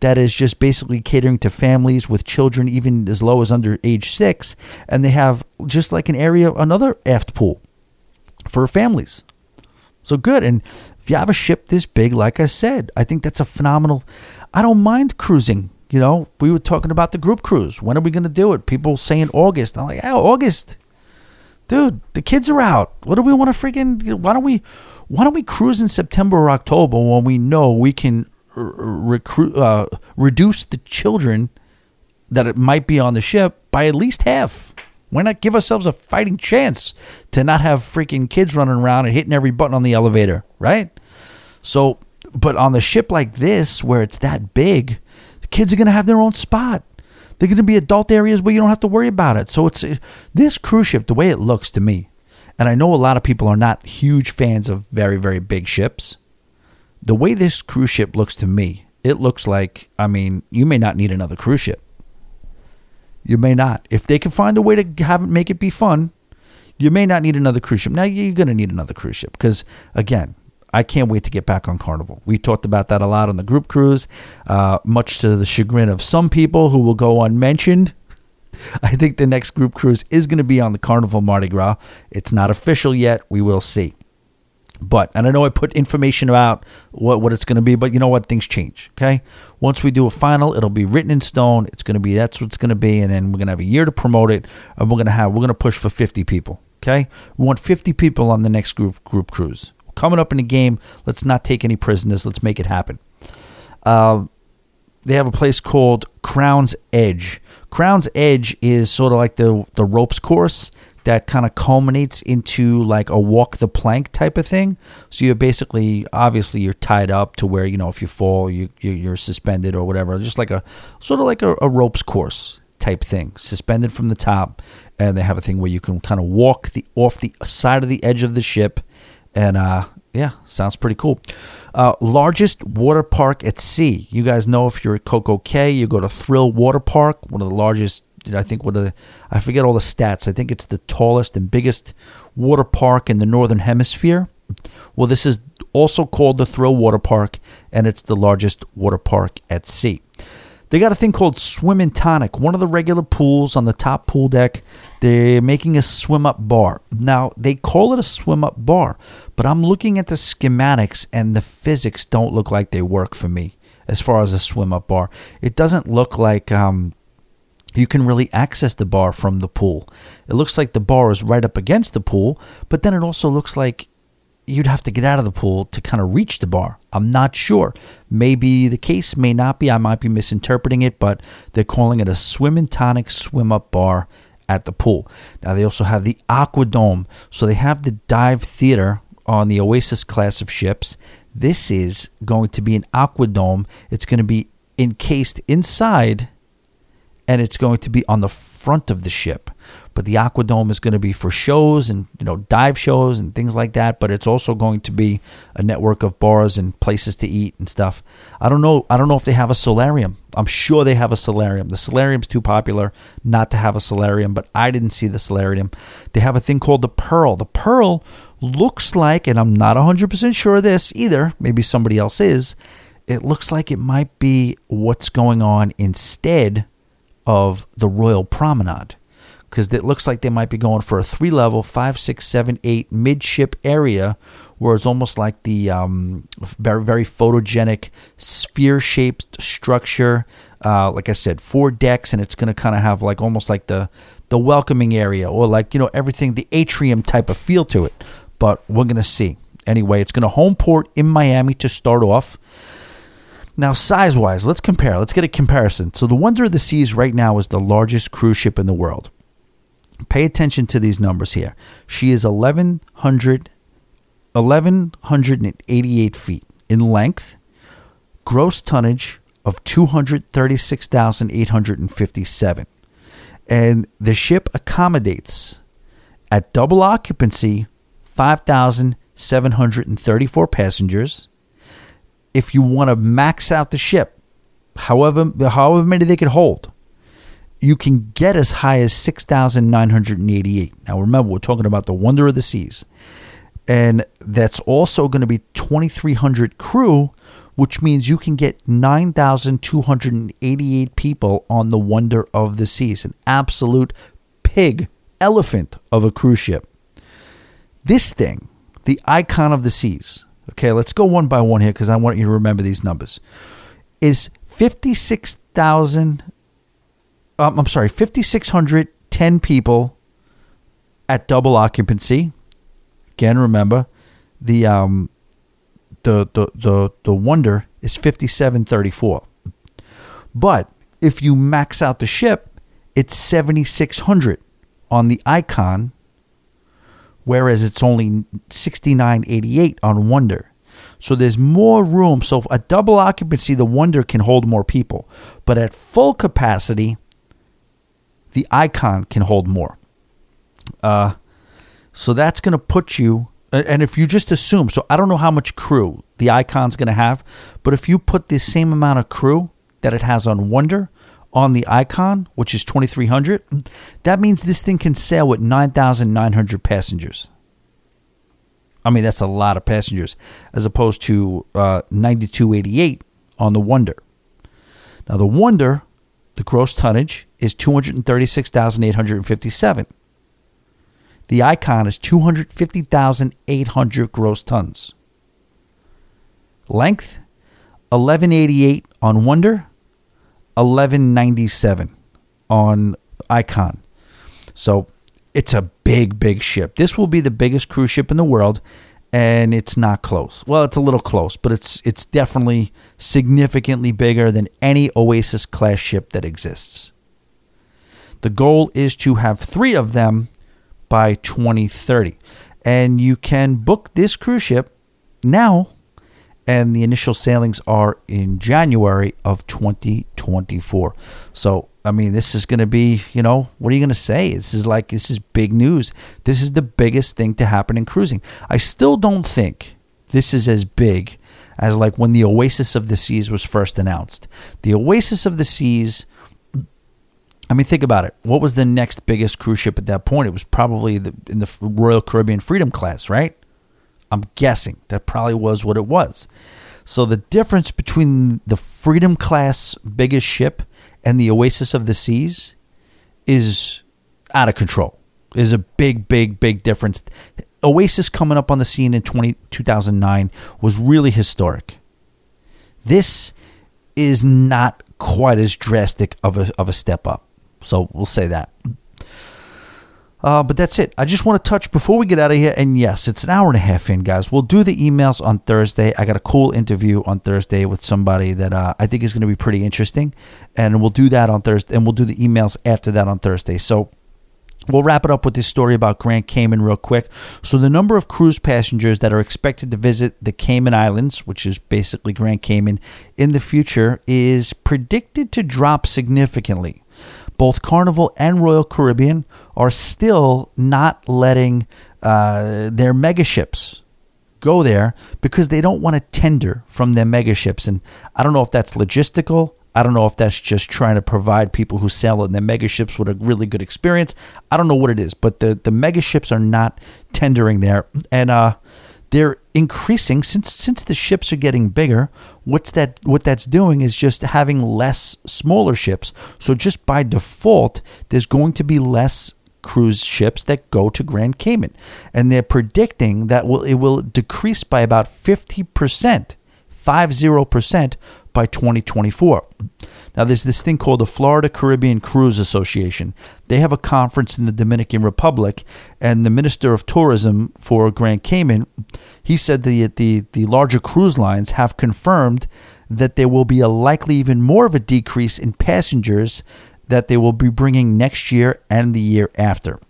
that is just basically catering to families with children even as low as under age six, and they have just like an area, another aft pool for families. So good. And if you have a ship this big, like I said, I think that's a phenomenal. I don't mind cruising. You know, we were talking about the group cruise. When are we going to do it? People saying August. I'm like, oh, August, dude, the kids are out. What do we want to freaking? Why don't we? Why don't we cruise in September or October when we know we can recruit, uh, reduce the children that it might be on the ship by at least half. Why not give ourselves a fighting chance to not have freaking kids running around and hitting every button on the elevator, right? So, but on the ship like this, where it's that big, the kids are going to have their own spot. They're going to be adult areas where you don't have to worry about it. So it's this cruise ship, the way it looks to me, and I know a lot of people are not huge fans of very, very big ships. The way this cruise ship looks to me, it looks like, I mean, you may not need another cruise ship. You may not. If they can find a way to have it, make it be fun, you may not need another cruise ship. Now, you're going to need another cruise ship because, again, I can't wait to get back on Carnival. We talked about that a lot on the group cruise, uh, much to the chagrin of some people who will go unmentioned. I think the next group cruise is going to be on the Carnival Mardi Gras. It's not official yet. We will see. But, and I know I put information about what, what it's going to be, but you know what? Things change, okay? Once we do a final, it'll be written in stone. It's going to be, that's what it's going to be, and then we're going to have a year to promote it, and we're going to have, we're going to push for fifty people, okay? We want fifty people on the next group, group cruise. Coming up in the game, let's not take any prisoners. Let's make it happen. Uh, they have a place called Crown's Edge. Crown's Edge is sort of like the the ropes course that kind of culminates into like a walk the plank type of thing. So you're basically, obviously you're tied up to where, you know, if you fall, you, you're suspended or whatever. Just like a sort of like a, a ropes course type thing, suspended from the top. And they have a thing where you can kind of walk the off the side of the edge of the ship. And uh, yeah, sounds pretty cool. Uh, largest water park at sea. You guys know if you're at Coco Cay, you go to Thrill Water Park, one of the largest. I think one of the, I forget all the stats. I think it's the tallest and biggest water park in the Northern Hemisphere. Well, this is also called the Thrill Water Park, and it's the largest water park at sea. They got a thing called Swim and Tonic. One of the regular pools on the top pool deck, they're making a swim-up bar. Now, they call it a swim-up bar, but I'm looking at the schematics, and the physics don't look like they work for me as far as a swim-up bar. It doesn't look like um, you can really access the bar from the pool. It looks like the bar is right up against the pool, but then it also looks like you'd have to get out of the pool to kind of reach the bar. I'm not sure. Maybe the case, may not be. I might be misinterpreting it, but they're calling it a swim and tonic swim up bar at the pool. Now, they also have the Aqua Dome. So they have the dive theater on the Oasis class of ships. This is going to be an Aqua Dome. It's going to be encased inside, and it's going to be on the front of the ship. But the Aqua Dome is going to be for shows and, you know, dive shows and things like that. But it's also going to be a network of bars and places to eat and stuff. I don't know. I don't know if they have a solarium. I'm sure they have a solarium. The solarium's too popular not to have a solarium, but I didn't see the solarium. They have a thing called the Pearl. The Pearl looks like, and I'm not one hundred percent sure of this either, maybe somebody else is, it looks like it might be what's going on instead of the Royal Promenade. Because it looks like they might be going for a three-level, five, six, seven, eight midship area, where it's almost like the um, very, very photogenic sphere-shaped structure. Uh, like I said, four decks, and it's going to kind of have like almost like the the welcoming area, or like, you know, everything, the atrium type of feel to it. But we're going to see. Anyway, it's going to home port in Miami to start off. Now, size-wise, let's compare. Let's get a comparison. So the Wonder of the Seas right now is the largest cruise ship in the world. Pay attention to these numbers here. She is eleven hundred, eleven eighty-eight feet in length, gross tonnage of two hundred thirty-six thousand eight hundred fifty-seven. And the ship accommodates, at double occupancy, five thousand seven hundred thirty-four passengers. If you want to max out the ship, however, however many they could hold, you can get as high as six thousand nine hundred eighty-eight. Now, remember, we're talking about the Wonder of the Seas. And that's also going to be twenty-three hundred crew, which means you can get nine thousand two hundred eighty-eight people on the Wonder of the Seas. An absolute pig elephant of a cruise ship. This thing, the Icon of the Seas. Okay, let's go one by one here because I want you to remember these numbers. Is fifty-six thousand... Um, I'm sorry, five thousand six hundred ten people at double occupancy. Again, remember, the um, the the the the Wonder is fifty-seven thirty-four. But if you max out the ship, it's seventy-six hundred on the Icon, whereas it's only sixty-nine eighty-eight on Wonder. So there's more room. So a double occupancy, the Wonder can hold more people, but at full capacity, the Icon can hold more. Uh, so that's going to put you, and if you just assume, so I don't know how much crew the Icon's going to have, but if you put the same amount of crew that it has on Wonder on the Icon, which is twenty-three hundred, that means this thing can sail with nine thousand nine hundred passengers. I mean, that's a lot of passengers, as opposed to uh, ninety-two eighty-eight on the Wonder. Now, the Wonder, the gross tonnage is two hundred thirty-six thousand eight hundred fifty-seven. The Icon is two hundred fifty thousand eight hundred gross tons. Length, eleven eighty-eight on Wonder, eleven ninety-seven on Icon. So it's a big, big ship. This will be the biggest cruise ship in the world, and it's not close. Well, it's a little close, but it's it's definitely significantly bigger than any Oasis-class ship that exists. The goal is to have three of them by twenty thirty. And you can book this cruise ship now, and the initial sailings are in January of twenty twenty-four. So, I mean, this is going to be, you know, what are you going to say? This is like, this is big news. This is the biggest thing to happen in cruising. I still don't think this is as big as like when the Oasis of the Seas was first announced. The Oasis of the Seas, I mean, think about it. What was the next biggest cruise ship at that point? It was probably the, in the Royal Caribbean Freedom class, right? I'm guessing that probably was what it was. So the difference between the Freedom class biggest ship and the Oasis of the Seas is out of control. Is a big, big, big difference. Oasis coming up on the scene in twenty, two thousand nine was really historic. This is not quite as drastic of a of a step up. So we'll say that. Uh, but that's it. I just want to touch before we get out of here. And yes, it's an hour and a half in, guys. We'll do the emails on Thursday. I got a cool interview on Thursday with somebody that uh, I think is going to be pretty interesting. And we'll do that on Thursday. And we'll do the emails after that on Thursday. So we'll wrap it up with this story about Grand Cayman real quick. So the number of cruise passengers that are expected to visit the Cayman Islands, which is basically Grand Cayman, in the future is predicted to drop significantly. Both Carnival and Royal Caribbean are still not letting uh, their megaships go there because they don't want to tender from their megaships. And I don't know if that's logistical. I don't know if that's just trying to provide people who sail in their megaships with a really good experience. I don't know what it is, but the, the megaships are not tendering there. And uh, they're increasing since since the ships are getting bigger. What's that? What that's doing is just having less smaller ships. So just by default, there's going to be less cruise ships that go to Grand Cayman, and they're predicting that will it will decrease by about fifty percent, five zero percent by twenty twenty-four. Now, there's this thing called the Florida Caribbean Cruise Association. They have a conference in the Dominican Republic, and the Minister of Tourism for Grand Cayman, he said the the, the larger cruise lines have confirmed that there will be a likely even more of a decrease in passengers that they will be bringing next year and the year after.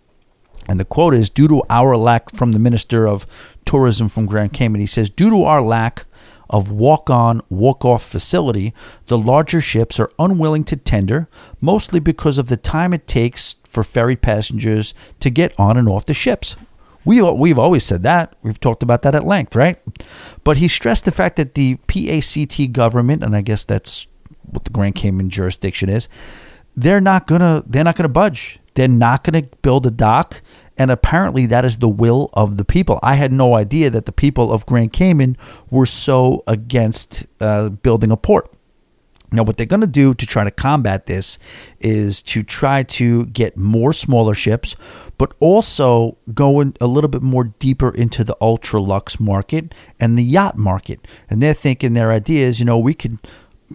And the quote is, due to our lack from the Minister of Tourism from Grand Cayman, he says, due to our lack of walk-on, walk-off facility, the larger ships are unwilling to tender, mostly because of the time it takes for ferry passengers to get on and off the ships. We, we've always said that. We've talked about that at length, right? But he stressed the fact that the PACT government, and I guess that's what the Grand Cayman jurisdiction is, they're not gonna they're not gonna budge. They're not gonna build a dock. And apparently that is the will of the people. I had no idea that the people of Grand Cayman were so against uh, building a port. Now, what they're going to do to try to combat this is to try to get more smaller ships, but also going a little bit more deeper into the ultra luxe market and the yacht market. And they're thinking their idea is, you know, we could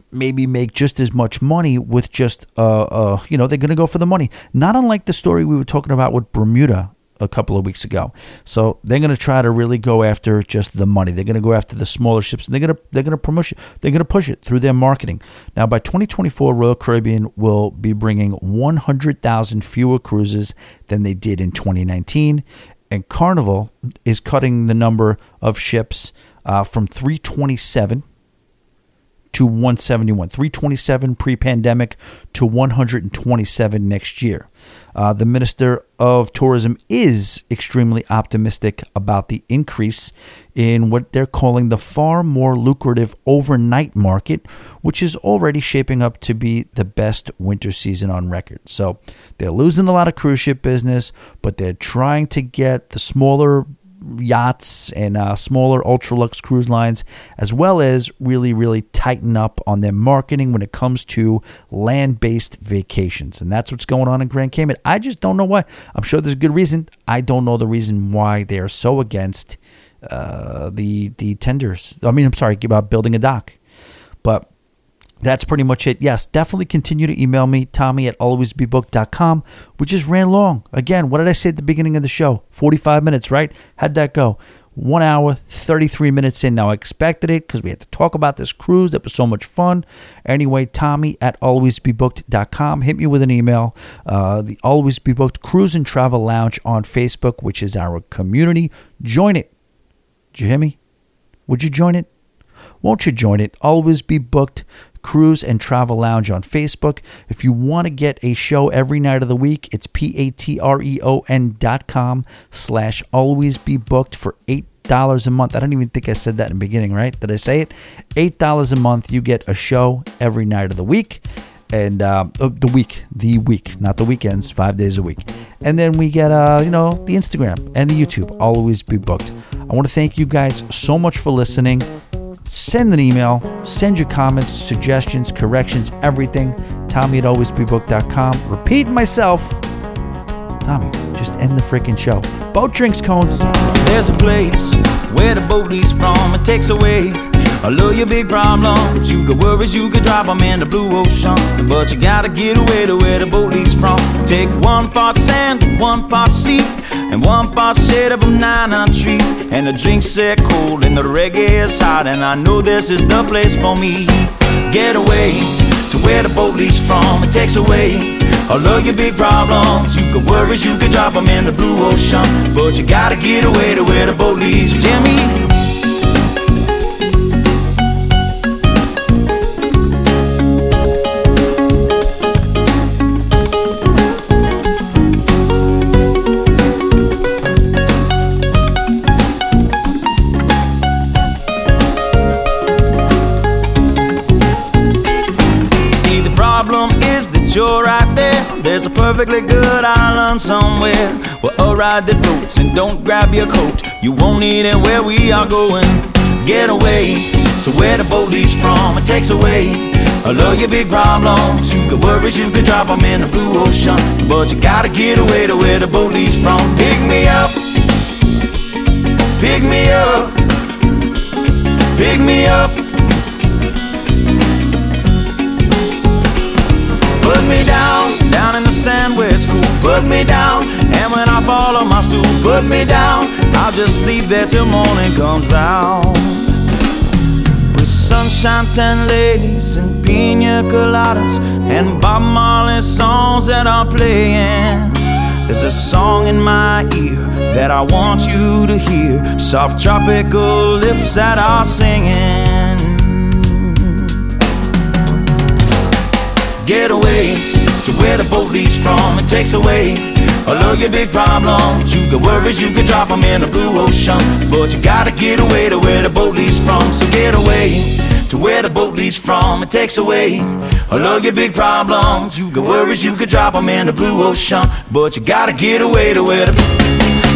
maybe make just as much money with just, uh, uh, you know, they're going to go for the money. Not unlike the story we were talking about with Bermuda a couple of weeks ago. So they're going to try to really go after just the money. They're going to go after the smaller ships, and they're going to they're going to promote it. They're going to push it through their marketing. Now, by twenty twenty-four, Royal Caribbean will be bringing one hundred thousand fewer cruises than they did in twenty nineteen, and Carnival is cutting the number of ships uh, from three twenty-seven. To one seventy-one, three twenty-seven pre-pandemic to one hundred twenty-seven next year. Uh, the Minister of Tourism is extremely optimistic about the increase in what they're calling the far more lucrative overnight market, which is already shaping up to be the best winter season on record. So they're losing a lot of cruise ship business, but they're trying to get the smaller yachts and uh, smaller ultra-luxe cruise lines, as well as really, really tighten up on their marketing when it comes to land-based vacations. And that's what's going on in Grand Cayman. I just don't know why. I'm sure there's a good reason. I don't know the reason why they are so against uh, the the tenders. I mean, I'm sorry, about building a dock. But that's pretty much it. Yes, definitely continue to email me, Tommy at always be booked dot com. We just ran long. Again, what did I say at the beginning of the show? forty-five minutes, right? How'd that go? one hour, thirty-three minutes in. Now, I expected it because we had to talk about this cruise. That was so much fun. Anyway, Tommy at always be booked dot com. Hit me with an email. Uh, the Always Be Booked Cruise and Travel Lounge on Facebook, which is our community. Join it. Did you hear me? Would you join it? Won't you join it? Always Be Booked Cruise and Travel Lounge on Facebook. If you want to get a show every night of the week, it's p-a-t-r-e-o-n dot com slash always be booked for eight dollars a month. I don't even think I said that in the beginning, right? Did I say it? eight dollars a month. You get a show every night of the week. And uh, the week, the week, not the weekends, five days a week. And then we get, uh, you know, the Instagram and the YouTube. Always Be Booked. I want to thank you guys so much for listening. Send an email, send your comments, suggestions, corrections, everything. Tommy at always be booked dot com. Repeat myself. Tommy, just end the freaking show. Boat drinks cones. There's a place where the boat leaves from. It takes away all of your big problems. You could worries, you could drop them in the blue ocean. But you gotta get away to where the boat leaves from. Take one part sand, one part sea, and one part shade of a nana tree. And the drinks are cold and the reggae is hot, and I know this is the place for me. Get away to where the boat leaves from. It takes away all of your big problems. You could worries, you could drop them in the blue ocean. But you gotta get away to where the boat leaves from. Jimmy. You're right there, there's a perfectly good island somewhere. Well, alright, the boats, and don't grab your coat. You won't need it where we are going. Get away to where the boat leaves from. It takes away all of your big problems. You could worries, you could drop them in the blue ocean. But you gotta get away to where the boat leaves from. Pick me up, pick me up, pick me up. Put me down, down in the sand where it's cool. Put me down, and when I fall on my stool, put me down, I'll just leave there till morning comes round. With sunshine, tan ladies, and pina coladas, and Bob Marley songs that are playing. There's a song in my ear that I want you to hear. Soft tropical lips that are singing. Get away to where the boat leaves from. It takes away all of your big problems. You could worries, you could drop them in the blue ocean. But you gotta get away to where the boat leaves from. So get away to where the boat leaves from. It takes away all of your big problems. You could worries, you could drop them in the blue ocean. But you gotta get away to where the...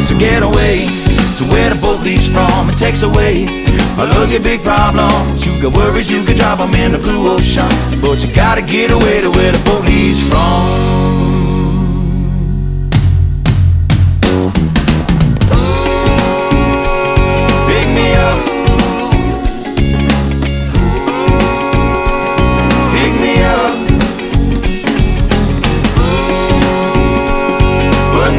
So get away to where the boat leaves from. It takes away all of your big problems. You got worries, you could drop them in the blue ocean. But you gotta get away to where the boat leaves from. Pick me up, pick me up. Put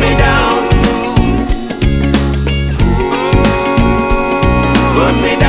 me down, put me down.